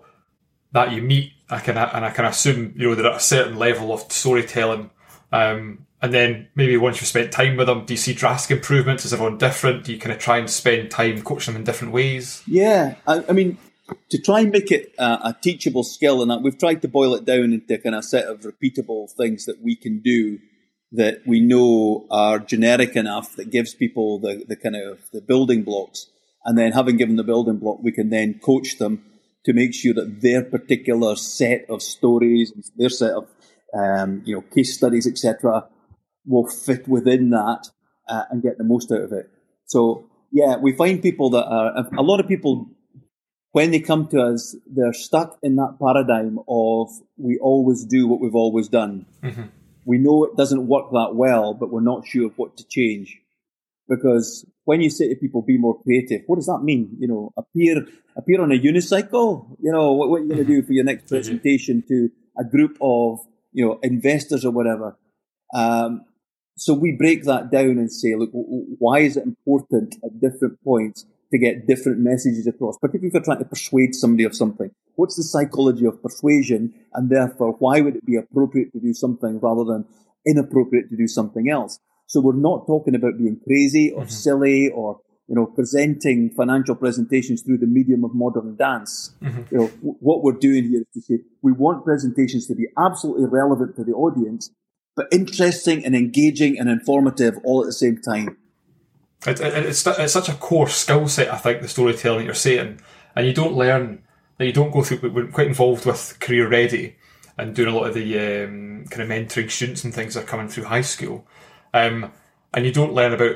that you meet, I can and I can assume, you know, they're at a certain level of storytelling. Um, and then maybe once you've spent time with them, do you see drastic improvements? Is everyone different? Do you kind of try and spend time coaching them in different ways? Yeah, I, I mean, to try and make it uh, a teachable skill, and we've tried to boil it down into kind of a set of repeatable things that we can do that we know are generic enough that gives people the, the kind of the building blocks. And then having given the building block, we can then coach them to make sure that their particular set of stories, their set of Um, you know, case studies, et cetera, will fit within that uh, and get the most out of it. So, yeah, we find people that are, a lot of people, when they come to us, they're stuck in that paradigm of we always do what we've always done. Mm-hmm. We know it doesn't work that well, but we're not sure what to change. Because when you say to people, be more creative, what does that mean? You know, appear appear on a unicycle? You know, what, what are you going to do for your next presentation to a group of you know, investors or whatever. Um, So we break that down and say, look, why is it important at different points to get different messages across, particularly if you're trying to persuade somebody of something? What's the psychology of persuasion? And therefore, why would it be appropriate to do something rather than inappropriate to do something else? So we're not talking about being crazy or mm-hmm. silly or, you know, presenting financial presentations through the medium of modern dance. Mm-hmm. You know, w- what we're doing here is to say we want presentations to be absolutely relevant to the audience, but interesting and engaging and informative all at the same time. It, it, it's, it's such a core skill set, I think, the storytelling that you're saying. And you don't learn, that you don't go through, we're quite involved with Career Ready and doing a lot of the um, kind of mentoring students and things that are coming through high school. Um, and you don't learn about,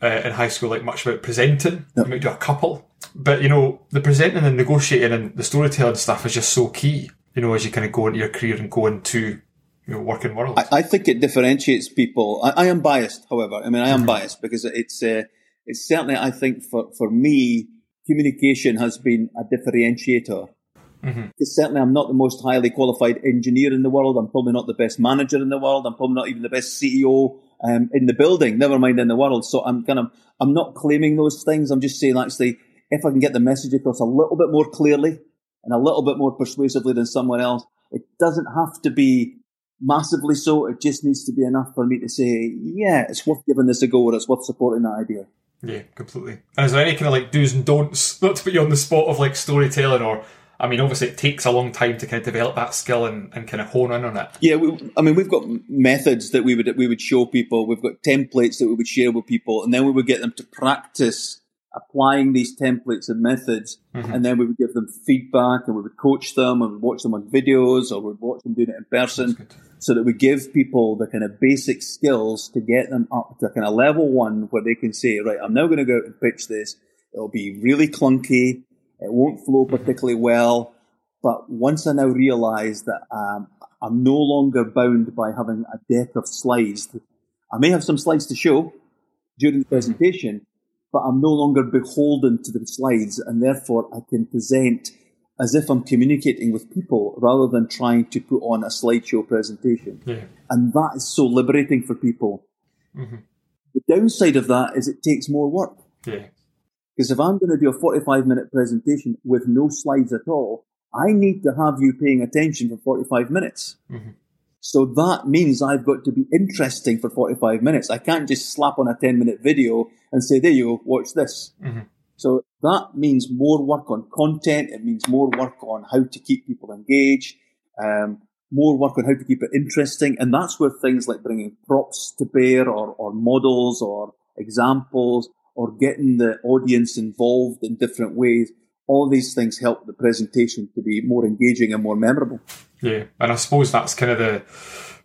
uh, in high school, like much about presenting. No. You might do a couple. But, you know, the presenting and negotiating and the storytelling stuff is just so key, you know, as you kind of go into your career and go into your working world. I, I think it differentiates people. I, I am biased, however. I mean, I am mm-hmm. biased because it's uh, it's certainly, I think, for, for me, communication has been a differentiator. Mm-hmm. Because certainly I'm not the most highly qualified engineer in the world. I'm probably not the best manager in the world. I'm probably not even the best C E O um, in the building, never mind in the world. So I'm kind of, I'm not claiming those things. I'm just saying, actually, if I can get the message across a little bit more clearly and a little bit more persuasively than someone else, it doesn't have to be massively so. It just needs to be enough for me to say, yeah, it's worth giving this a go, or it's worth supporting that idea. Yeah, completely. And is there any kind of like do's and don'ts, not to put you on the spot, of like storytelling? Or, I mean, obviously it takes a long time to kind of develop that skill and, and kind of hone in on it. Yeah, we, I mean, we've got methods that we would we would show people. We've got templates that we would share with people, and then we would get them to practice applying these templates and methods, mm-hmm. and then we would give them feedback, and we would coach them, and we'd watch them on videos, or we'd watch them doing it in person, so that we give people the kind of basic skills to get them up to kind of level one where they can say, right, I'm now going to go out and pitch this. It'll be really clunky. It won't flow particularly well. But once I now realize that um, I'm no longer bound by having a deck of slides, I may have some slides to show during the presentation, mm-hmm. but I'm no longer beholden to the slides, and therefore I can present as if I'm communicating with people rather than trying to put on a slideshow presentation. Yeah. And that is so liberating for people. Mm-hmm. The downside of that is it takes more work. Yeah. Because if I'm going to do a forty-five minute presentation with no slides at all, I need to have you paying attention for forty-five minutes. Mm-hmm. So that means I've got to be interesting for forty-five minutes. I can't just slap on a ten minute video and say, there you go, watch this. Mm-hmm. So that means more work on content. It means more work on how to keep people engaged, um, more work on how to keep it interesting. And that's where things like bringing props to bear, or, or models or examples, or getting the audience involved in different ways, all these things help the presentation to be more engaging and more memorable. Yeah, and I suppose that's kind of the,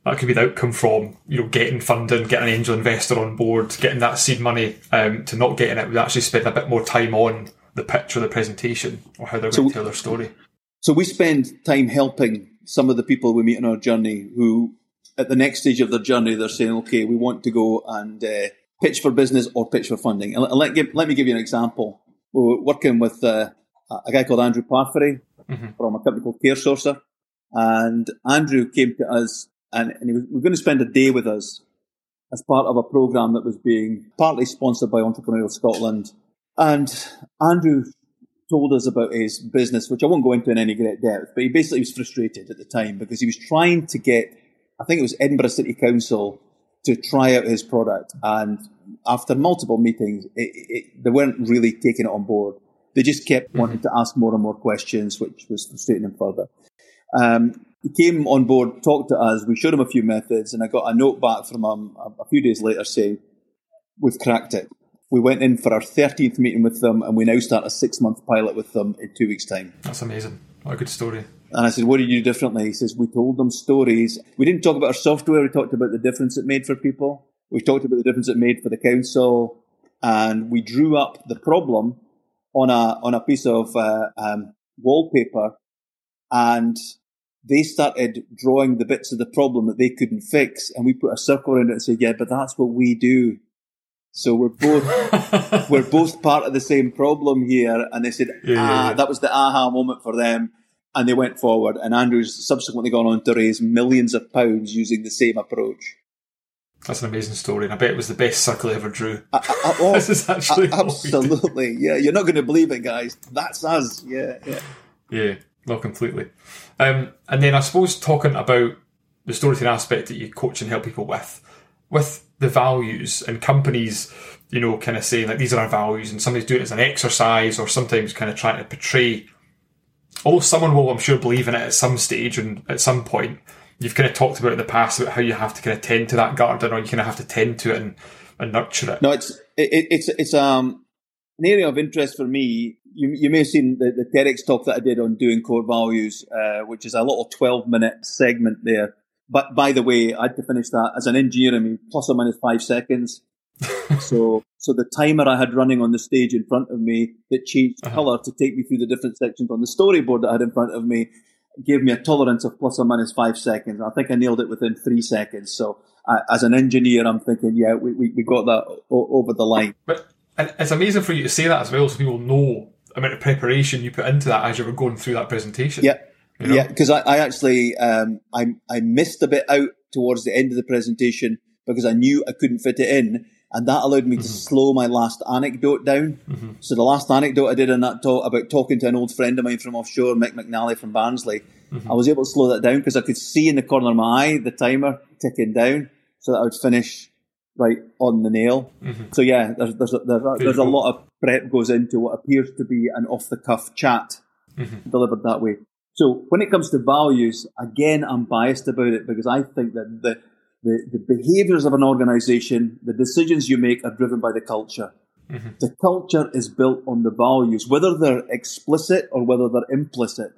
that could be the outcome from, you know, getting funding, getting an angel investor on board, getting that seed money, um, to not getting it, we actually spend a bit more time on the pitch or the presentation or how they're so, going to tell their story. So we spend time helping some of the people we meet on our journey who, at the next stage of their journey, they're saying, okay, we want to go and uh, pitch for business or pitch for funding. And let, give, let me give you an example. We were working with uh, a guy called Andrew Parfury mm-hmm. from a company called Care Sourcer. And Andrew came to us, and, and he was, we were going to spend a day with us as part of a program that was being partly sponsored by Entrepreneurial Scotland. And Andrew told us about his business, which I won't go into in any great depth, but he basically was frustrated at the time because he was trying to get, I think it was Edinburgh City Council, to try out his product. And after multiple meetings, it, it, they weren't really taking it on board. They just kept mm-hmm. wanting to ask more and more questions, which was frustrating him further. Um, he came on board, talked to us, we showed him a few methods, and I got a note back from him a, a few days later saying, we've cracked it. We went in for our thirteenth meeting with them, and we now start a six-month pilot with them in two weeks' time. That's amazing. What a good story. And I said, what did you do differently? He says, we told them stories. We didn't talk about our software. We talked about the difference it made for people. We talked about the difference it made for the council. And we drew up the problem on a on a piece of uh, um, wallpaper. And they started drawing the bits of the problem that they couldn't fix. And we put a circle around it and said, yeah, but that's what we do. So we're both we're both part of the same problem here. And they said, yeah, ah, yeah, yeah. That was the aha moment for them. And they went forward, and Andrew's subsequently gone on to raise millions of pounds using the same approach. That's an amazing story, and I bet it was the best circle I ever drew. I, I, oh, this is actually I, absolutely, yeah. You're not going to believe it, guys. That's us, yeah, yeah, yeah. Not completely. Um, and then I suppose talking about the storytelling aspect that you coach and help people with, with the values and companies, you know, kind of saying like these are our values, and sometimes do it as an exercise, or sometimes kind of trying to portray. Although someone will, I'm sure, believe in it at some stage and at some point. You've kind of talked about in the past about how you have to kind of tend to that garden, or you kind of have to tend to it and, and nurture it. No, it's it, it's it's um an area of interest for me. You you may have seen the, the TEDx talk that I did on doing core values, uh, which is a little twelve minute segment there. But by the way, I had to finish that as an engineer. I mean, plus or minus five seconds. so so the timer I had running on the stage in front of me that changed uh-huh. colour to take me through the different sections on the storyboard that I had in front of me. Gave me a tolerance of plus or minus five seconds. I think I nailed it within three seconds. So I, as an engineer, I'm thinking, yeah, we, we, we got that o- over the line. But and it's amazing for you to say that as well, so people know the amount of preparation you put into that as you were going through that presentation. Yeah, you know? Yeah, because I, I actually um, I, I missed a bit out towards the end of the presentation because I knew I couldn't fit it in. And that allowed me mm-hmm. to slow my last anecdote down. Mm-hmm. So the last anecdote I did in that talk about talking to an old friend of mine from offshore, Mick McNally from Barnsley, mm-hmm. I was able to slow that down because I could see in the corner of my eye the timer ticking down so that I would finish right on the nail. Mm-hmm. So yeah, there's there's, there's, there's a lot of prep goes into what appears to be an off-the-cuff chat mm-hmm. delivered that way. So when it comes to values, again, I'm biased about it because I think that the The, the behaviours of an organisation, the decisions you make are driven by the culture. Mm-hmm. The culture is built on the values, whether they're explicit or whether they're implicit.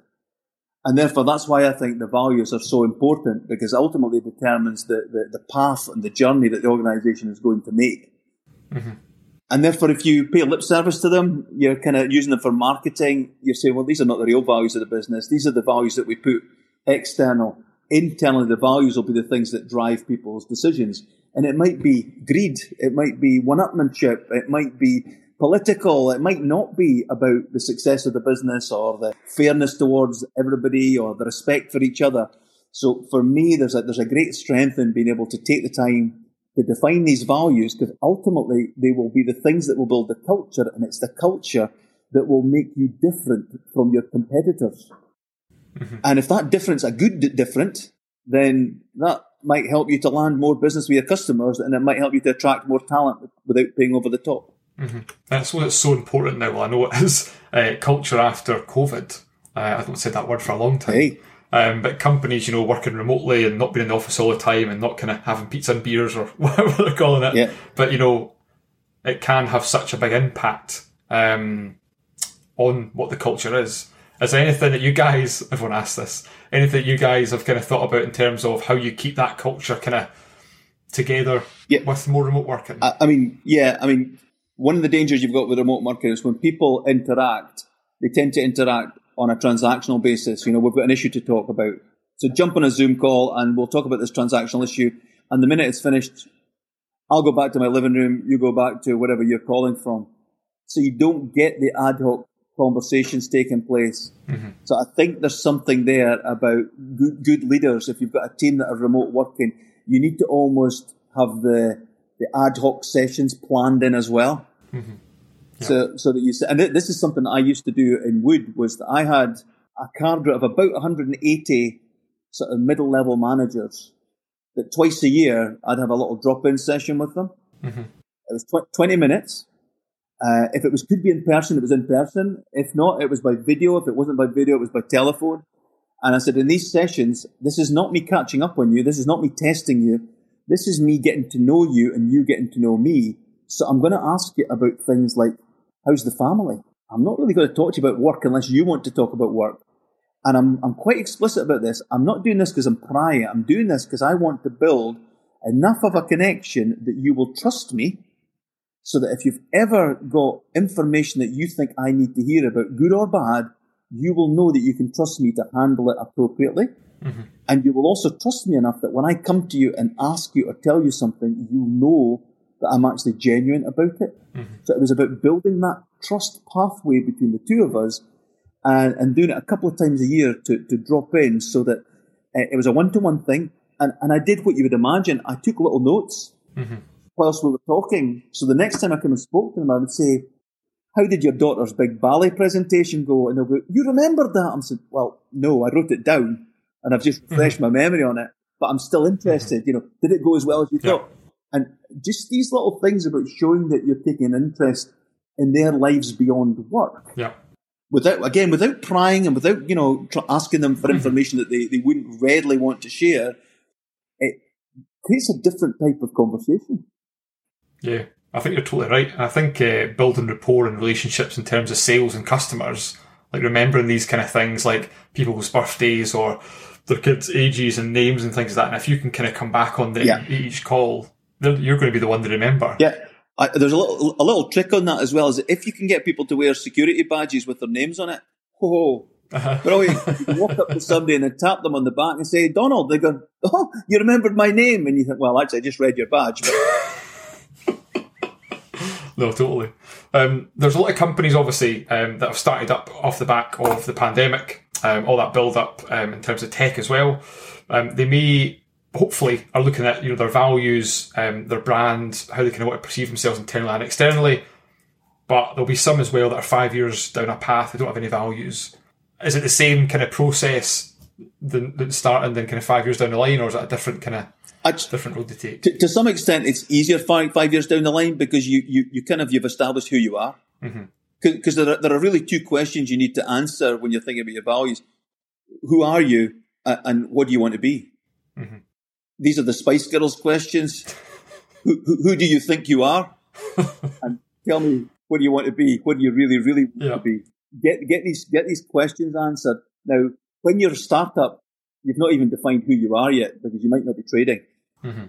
And therefore, that's why I think the values are so important, because ultimately it determines the, the, the path and the journey that the organisation is going to make. Mm-hmm. And therefore, if you pay lip service to them, you're kind of using them for marketing, you're saying, well, these are not the real values of the business. These are the values that we put external. Internally, the values will be the things that drive people's decisions. And it might be greed, it might be one-upmanship, it might be political, it might not be about the success of the business or the fairness towards everybody or the respect for each other. So for me, there's a, there's a great strength in being able to take the time to define these values, because ultimately they will be the things that will build the culture, and it's the culture that will make you different from your competitors. Mm-hmm. And if that difference, a good d- different, then that might help you to land more business with your customers, and it might help you to attract more talent without being over the top. Mm-hmm. That's why it's so important now. Well, I know it is uh, culture after COVID. Uh, I haven't said that word for a long time. Hey. Um, but companies, you know, working remotely and not being in the office all the time and not kind of having pizza and beers or whatever they're calling it. Yeah. But, you know, it can have such a big impact um, on what the culture is. Is there anything that you guys, everyone asks this, anything you guys have kind of thought about in terms of how you keep that culture kind of together yeah. with more remote working? I, I mean, yeah, I mean, one of the dangers you've got with remote working is when people interact, they tend to interact on a transactional basis. You know, we've got an issue to talk about. So jump on a Zoom call and we'll talk about this transactional issue. And the minute it's finished, I'll go back to my living room, you go back to wherever you're calling from. So you don't get the ad hoc conversations taking place. Mm-hmm. So I think there's something there about good, good leaders. If you've got a team that are remote working, you need to almost have the the ad hoc sessions planned in as well. Mm-hmm. Yeah. So so that you and this is something I used to do in Wood, was that I had a cadre of about one hundred eighty sort of middle level managers that twice a year I'd have a little drop in session with them. Mm-hmm. It was tw- twenty minutes. Uh, if it was could be in person, it was in person. If not, it was by video. If it wasn't by video, it was by telephone. And I said, in these sessions, this is not me catching up on you. This is not me testing you. This is me getting to know you and you getting to know me. So I'm going to ask you about things like, how's the family? I'm not really going to talk to you about work unless you want to talk about work. And I'm I'm quite explicit about this. I'm not doing this because I'm prying. I'm doing this because I want to build enough of a connection that you will trust me. So that if you've ever got information that you think I need to hear about, good or bad, you will know that you can trust me to handle it appropriately. Mm-hmm. And you will also trust me enough that when I come to you and ask you or tell you something, you know that I'm actually genuine about it. Mm-hmm. So it was about building that trust pathway between the two of us and, and doing it a couple of times a year to, to drop in so that uh, it was a one-to-one thing. and, and I did what you would imagine. I took little notes mm-hmm. whilst we were talking. So the next time I came and spoke to them, I would say, how did your daughter's big ballet presentation go? And they'll go, you remembered that? I'm saying, well, no, I wrote it down and I've just refreshed mm-hmm. my memory on it, but I'm still interested. Mm-hmm. You know, did it go as well as you yeah. thought? And just these little things about showing that you're taking an interest in their lives beyond work. Yeah. Without, again, without prying and without, you know, tr- asking them for mm-hmm. information that they, they wouldn't readily want to share, it creates a different type of conversation. Yeah, I think you're totally right. I think uh, building rapport and relationships in terms of sales and customers, like remembering these kind of things like people's birthdays or their kids' ages and names and things like that, and if you can kind of come back on the, yeah. each call, you're going to be the one to remember. Yeah. I, there's a little, a little trick on that as well, is that if you can get people to wear security badges with their names on it, oh, uh-huh. brilliant. You can walk up to somebody and then tap them on the back and say, Donald, they go, oh, you remembered my name. And you think, well, actually, I just read your badge. No, totally. Um, there's a lot of companies, obviously, um, that have started up off the back of the pandemic, um, all that build-up um, in terms of tech as well. Um, they may... hopefully are looking at, you know, their values, um, their brand, how they kind of want to perceive themselves internally and externally. But there'll be some as well that are five years down a path, they don't have any values. Is it the same kind of process than, than starting then kind of five years down the line, or is that a different kind of I'd, different road to take? To, to some extent, it's easier five, five years down the line because you, you, you kind of, you've established who you are. Because mm-hmm. there, there are really two questions you need to answer when you're thinking about your values. Who are you uh, and what do you want to be? Mm-hmm. These are the Spice Girls questions. Who, who, who do you think you are? And tell me, what do you want to be? What do you really, really want yeah. to be? Get get these get these questions answered. Now, when you're a startup, you've not even defined who you are yet because you might not be trading. Mm-hmm.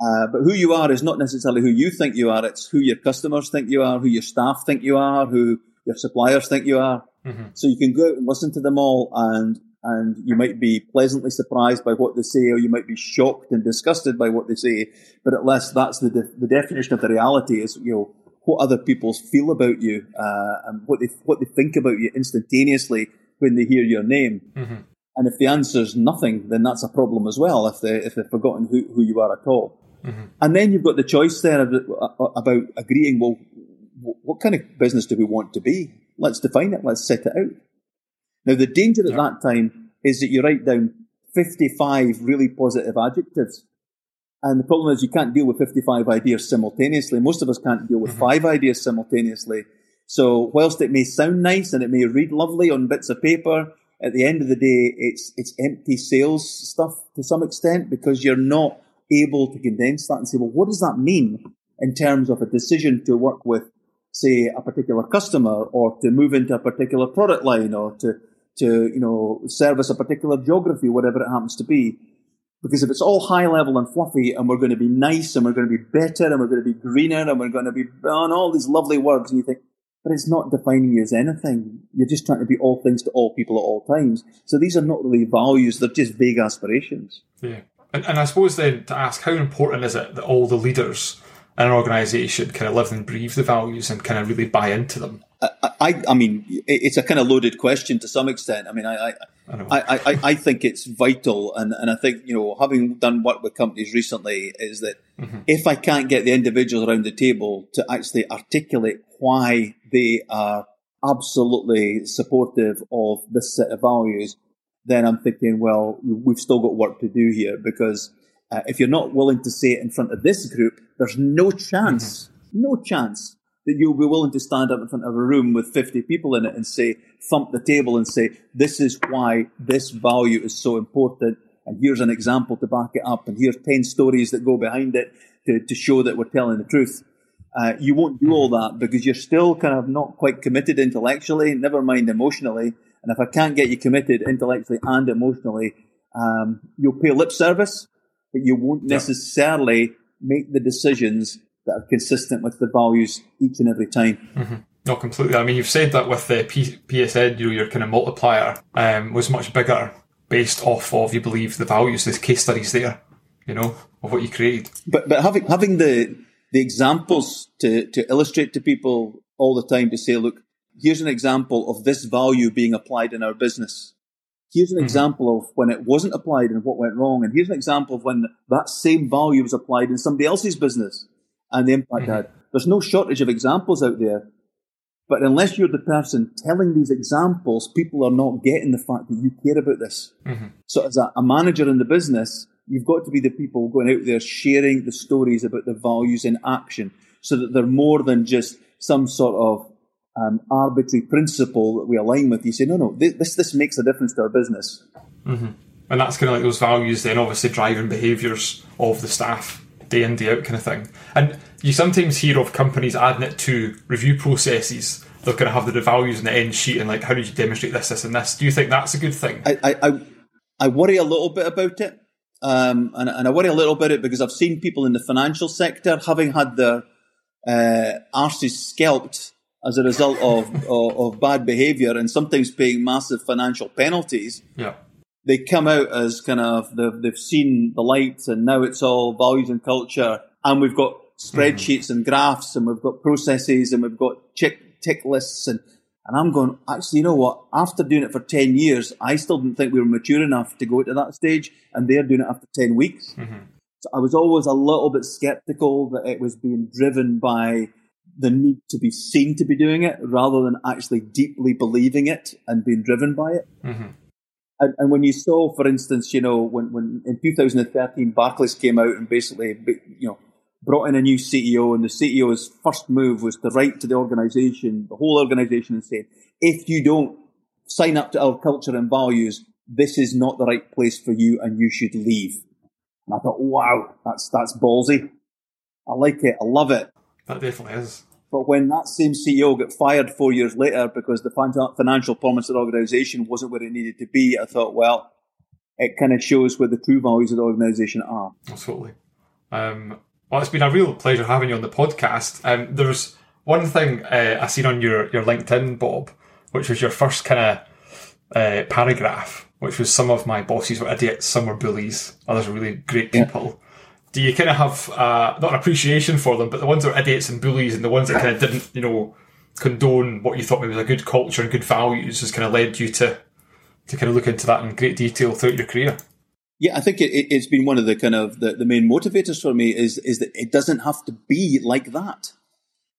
Uh, but who you are is not necessarily who you think you are. It's who your customers think you are, who your staff think you are, who your suppliers think you are. Mm-hmm. So you can go out and listen to them all, and and you might be pleasantly surprised by what they say, or you might be shocked and disgusted by what they say. But at least that's the de- the definition of the reality is, you know, what other people feel about you uh, and what they what they think about you instantaneously when they hear your name. Mm-hmm. And if the answer is nothing, then that's a problem as well, if, they, if they've forgotten who, who you are at all. Mm-hmm. And then you've got the choice there about agreeing, well, what kind of business do we want to be? Let's define it. Let's set it out. Now, the danger at yeah. that time is that you write down fifty-five really positive adjectives. And the problem is you can't deal with fifty-five ideas simultaneously. Most of us can't deal with mm-hmm. five ideas simultaneously. So whilst it may sound nice and it may read lovely on bits of paper, at the end of the day, it's it's empty sales stuff to some extent because you're not able to condense that and say, well, what does that mean in terms of a decision to work with, say, a particular customer or to move into a particular product line or to... to, you know, service a particular geography, whatever it happens to be. Because if it's all high level and fluffy and we're going to be nice and we're going to be better and we're going to be greener and we're going to be on all these lovely words, and you think, but it's not defining you as anything. You're just trying to be all things to all people at all times. So these are not really values, they're just vague aspirations. Yeah. And, and I suppose then to ask, how important is it that all the leaders in an organisation kind of live and breathe the values and kind of really buy into them? I, I, I mean, it's a kind of loaded question to some extent. I mean, I, I, I, I, I, I think it's vital, and, and I think, you know, having done work with companies recently, is that mm-hmm. if I can't get the individuals around the table to actually articulate why they are absolutely supportive of this set of values, then I'm thinking, well, we've still got work to do here, because uh, if you're not willing to say it in front of this group, there's no chance, mm-hmm. no chance. that you'll be willing to stand up in front of a room with fifty people in it and say, thump the table and say, this is why this value is so important, and here's an example to back it up, and here's ten stories that go behind it to, to show that we're telling the truth. Uh, you won't do all that because you're still kind of not quite committed intellectually, never mind emotionally. And if I can't get you committed intellectually and emotionally, um, you'll pay lip service, but you won't necessarily make the decisions that are consistent with the values each and every time. Mm-hmm. Not completely. I mean, you've said that with the P- PSN, you know, your kind of multiplier um, was much bigger based off of, you believe, the values, the case studies there, you know, of what you created. But but having having the the examples to, to illustrate to people all the time, to say, look, here's an example of this value being applied in our business. here's an mm-hmm. example of when it wasn't applied and what went wrong, and here's an example of when that same value was applied in somebody else's business and the impact mm-hmm. it had. There's no shortage of examples out there, but unless you're the person telling these examples, people are not getting the fact that you care about this. Mm-hmm. So as a, a manager in the business, you've got to be the people going out there sharing the stories about the values in action so that they're more than just some sort of um, arbitrary principle that we align with. You say, no, no, this this makes a difference to our business. Mm-hmm. And that's kind of like those values then obviously driving behaviours of the staff day in, day out kind of thing. And you sometimes hear of companies adding it to review processes. They're going to have the values in the end sheet and like, how did you demonstrate this, this and this? Do you think that's a good thing? I I, I worry a little bit about it. Um, and, and I worry a little about it because I've seen people in the financial sector having had their uh, arses scalped as a result of, of, of bad behaviour and sometimes paying massive financial penalties. Yeah. They come out as kind of they've, they've seen the light and now it's all values and culture and we've got spreadsheets mm-hmm. and graphs and we've got processes and we've got tick, tick lists. And, and I'm going, actually, you know what? After doing it for ten years, I still didn't think we were mature enough to go to that stage, and they're doing it after ten weeks. Mm-hmm. So I was always a little bit sceptical that it was being driven by the need to be seen to be doing it rather than actually deeply believing it and being driven by it. Mm-hmm. And, and when you saw, for instance, you know, when, when in two thousand thirteen, Barclays came out and basically, you know, brought in a new C E O, and the C E O's first move was to write to the organisation, the whole organisation, and say, if you don't sign up to our culture and values, this is not the right place for you and you should leave. And I thought, wow, that's that's ballsy. I like it. I love it. That definitely is. But when that same C E O got fired four years later because the financial performance of the organisation wasn't where it needed to be, I thought, well, it kind of shows where the true values of the organisation are. Absolutely. Um Well, it's been a real pleasure having you on the podcast. Um, there's one thing uh, I seen on your, your LinkedIn, Bob, which was your first kind of uh, paragraph, which was some of my bosses were idiots, some were bullies, others were really great people. Yeah. Do you kind of have, uh, not an appreciation for them, but the ones that were idiots and bullies and the ones that kind of didn't, you know, condone what you thought maybe was a good culture and good values has kind of led you to, to kind of look into that in great detail throughout your career? Yeah, I think it, it's been one of the kind of the, the main motivators for me is is that it doesn't have to be like that.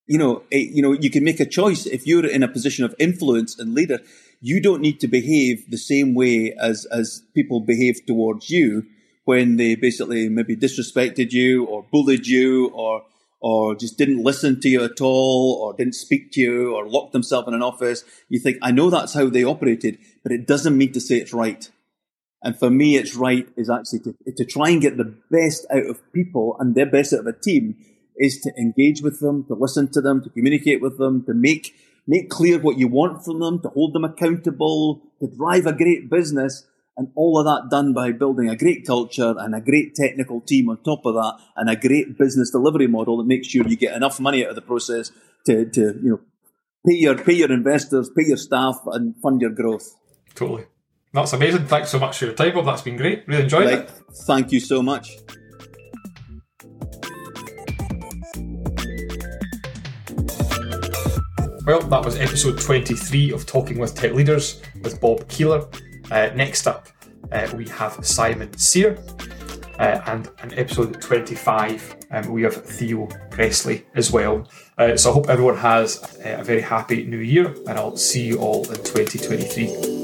You know, it, you know, you can make a choice. If you're in a position of influence and leader, you don't need to behave the same way as as people behave towards you when they basically maybe disrespected you or bullied you or or just didn't listen to you at all or didn't speak to you or locked themselves in an office. You think, I know that's how they operated, but it doesn't mean to say it's right. And for me, it's right is actually to, to try and get the best out of people and their best out of a team is to engage with them, to listen to them, to communicate with them, to make make clear what you want from them, to hold them accountable, to drive a great business, and all of that done by building a great culture and a great technical team on top of that and a great business delivery model that makes sure you get enough money out of the process to, to you know, pay your, pay your investors, pay your staff, and fund your growth. Totally. That's amazing. Thanks so much for your time, Bob. That's been great. Really enjoyed right. it. Thank you so much. Well, that was episode twenty-three of Talking with Tech Leaders with Bob Keeler. Uh, next up, uh, we have Simon Sear. Uh, and in episode twenty-five, um, we have Theo Presley as well. Uh, so I hope everyone has a very happy new year, and I'll see you all in twenty twenty-three.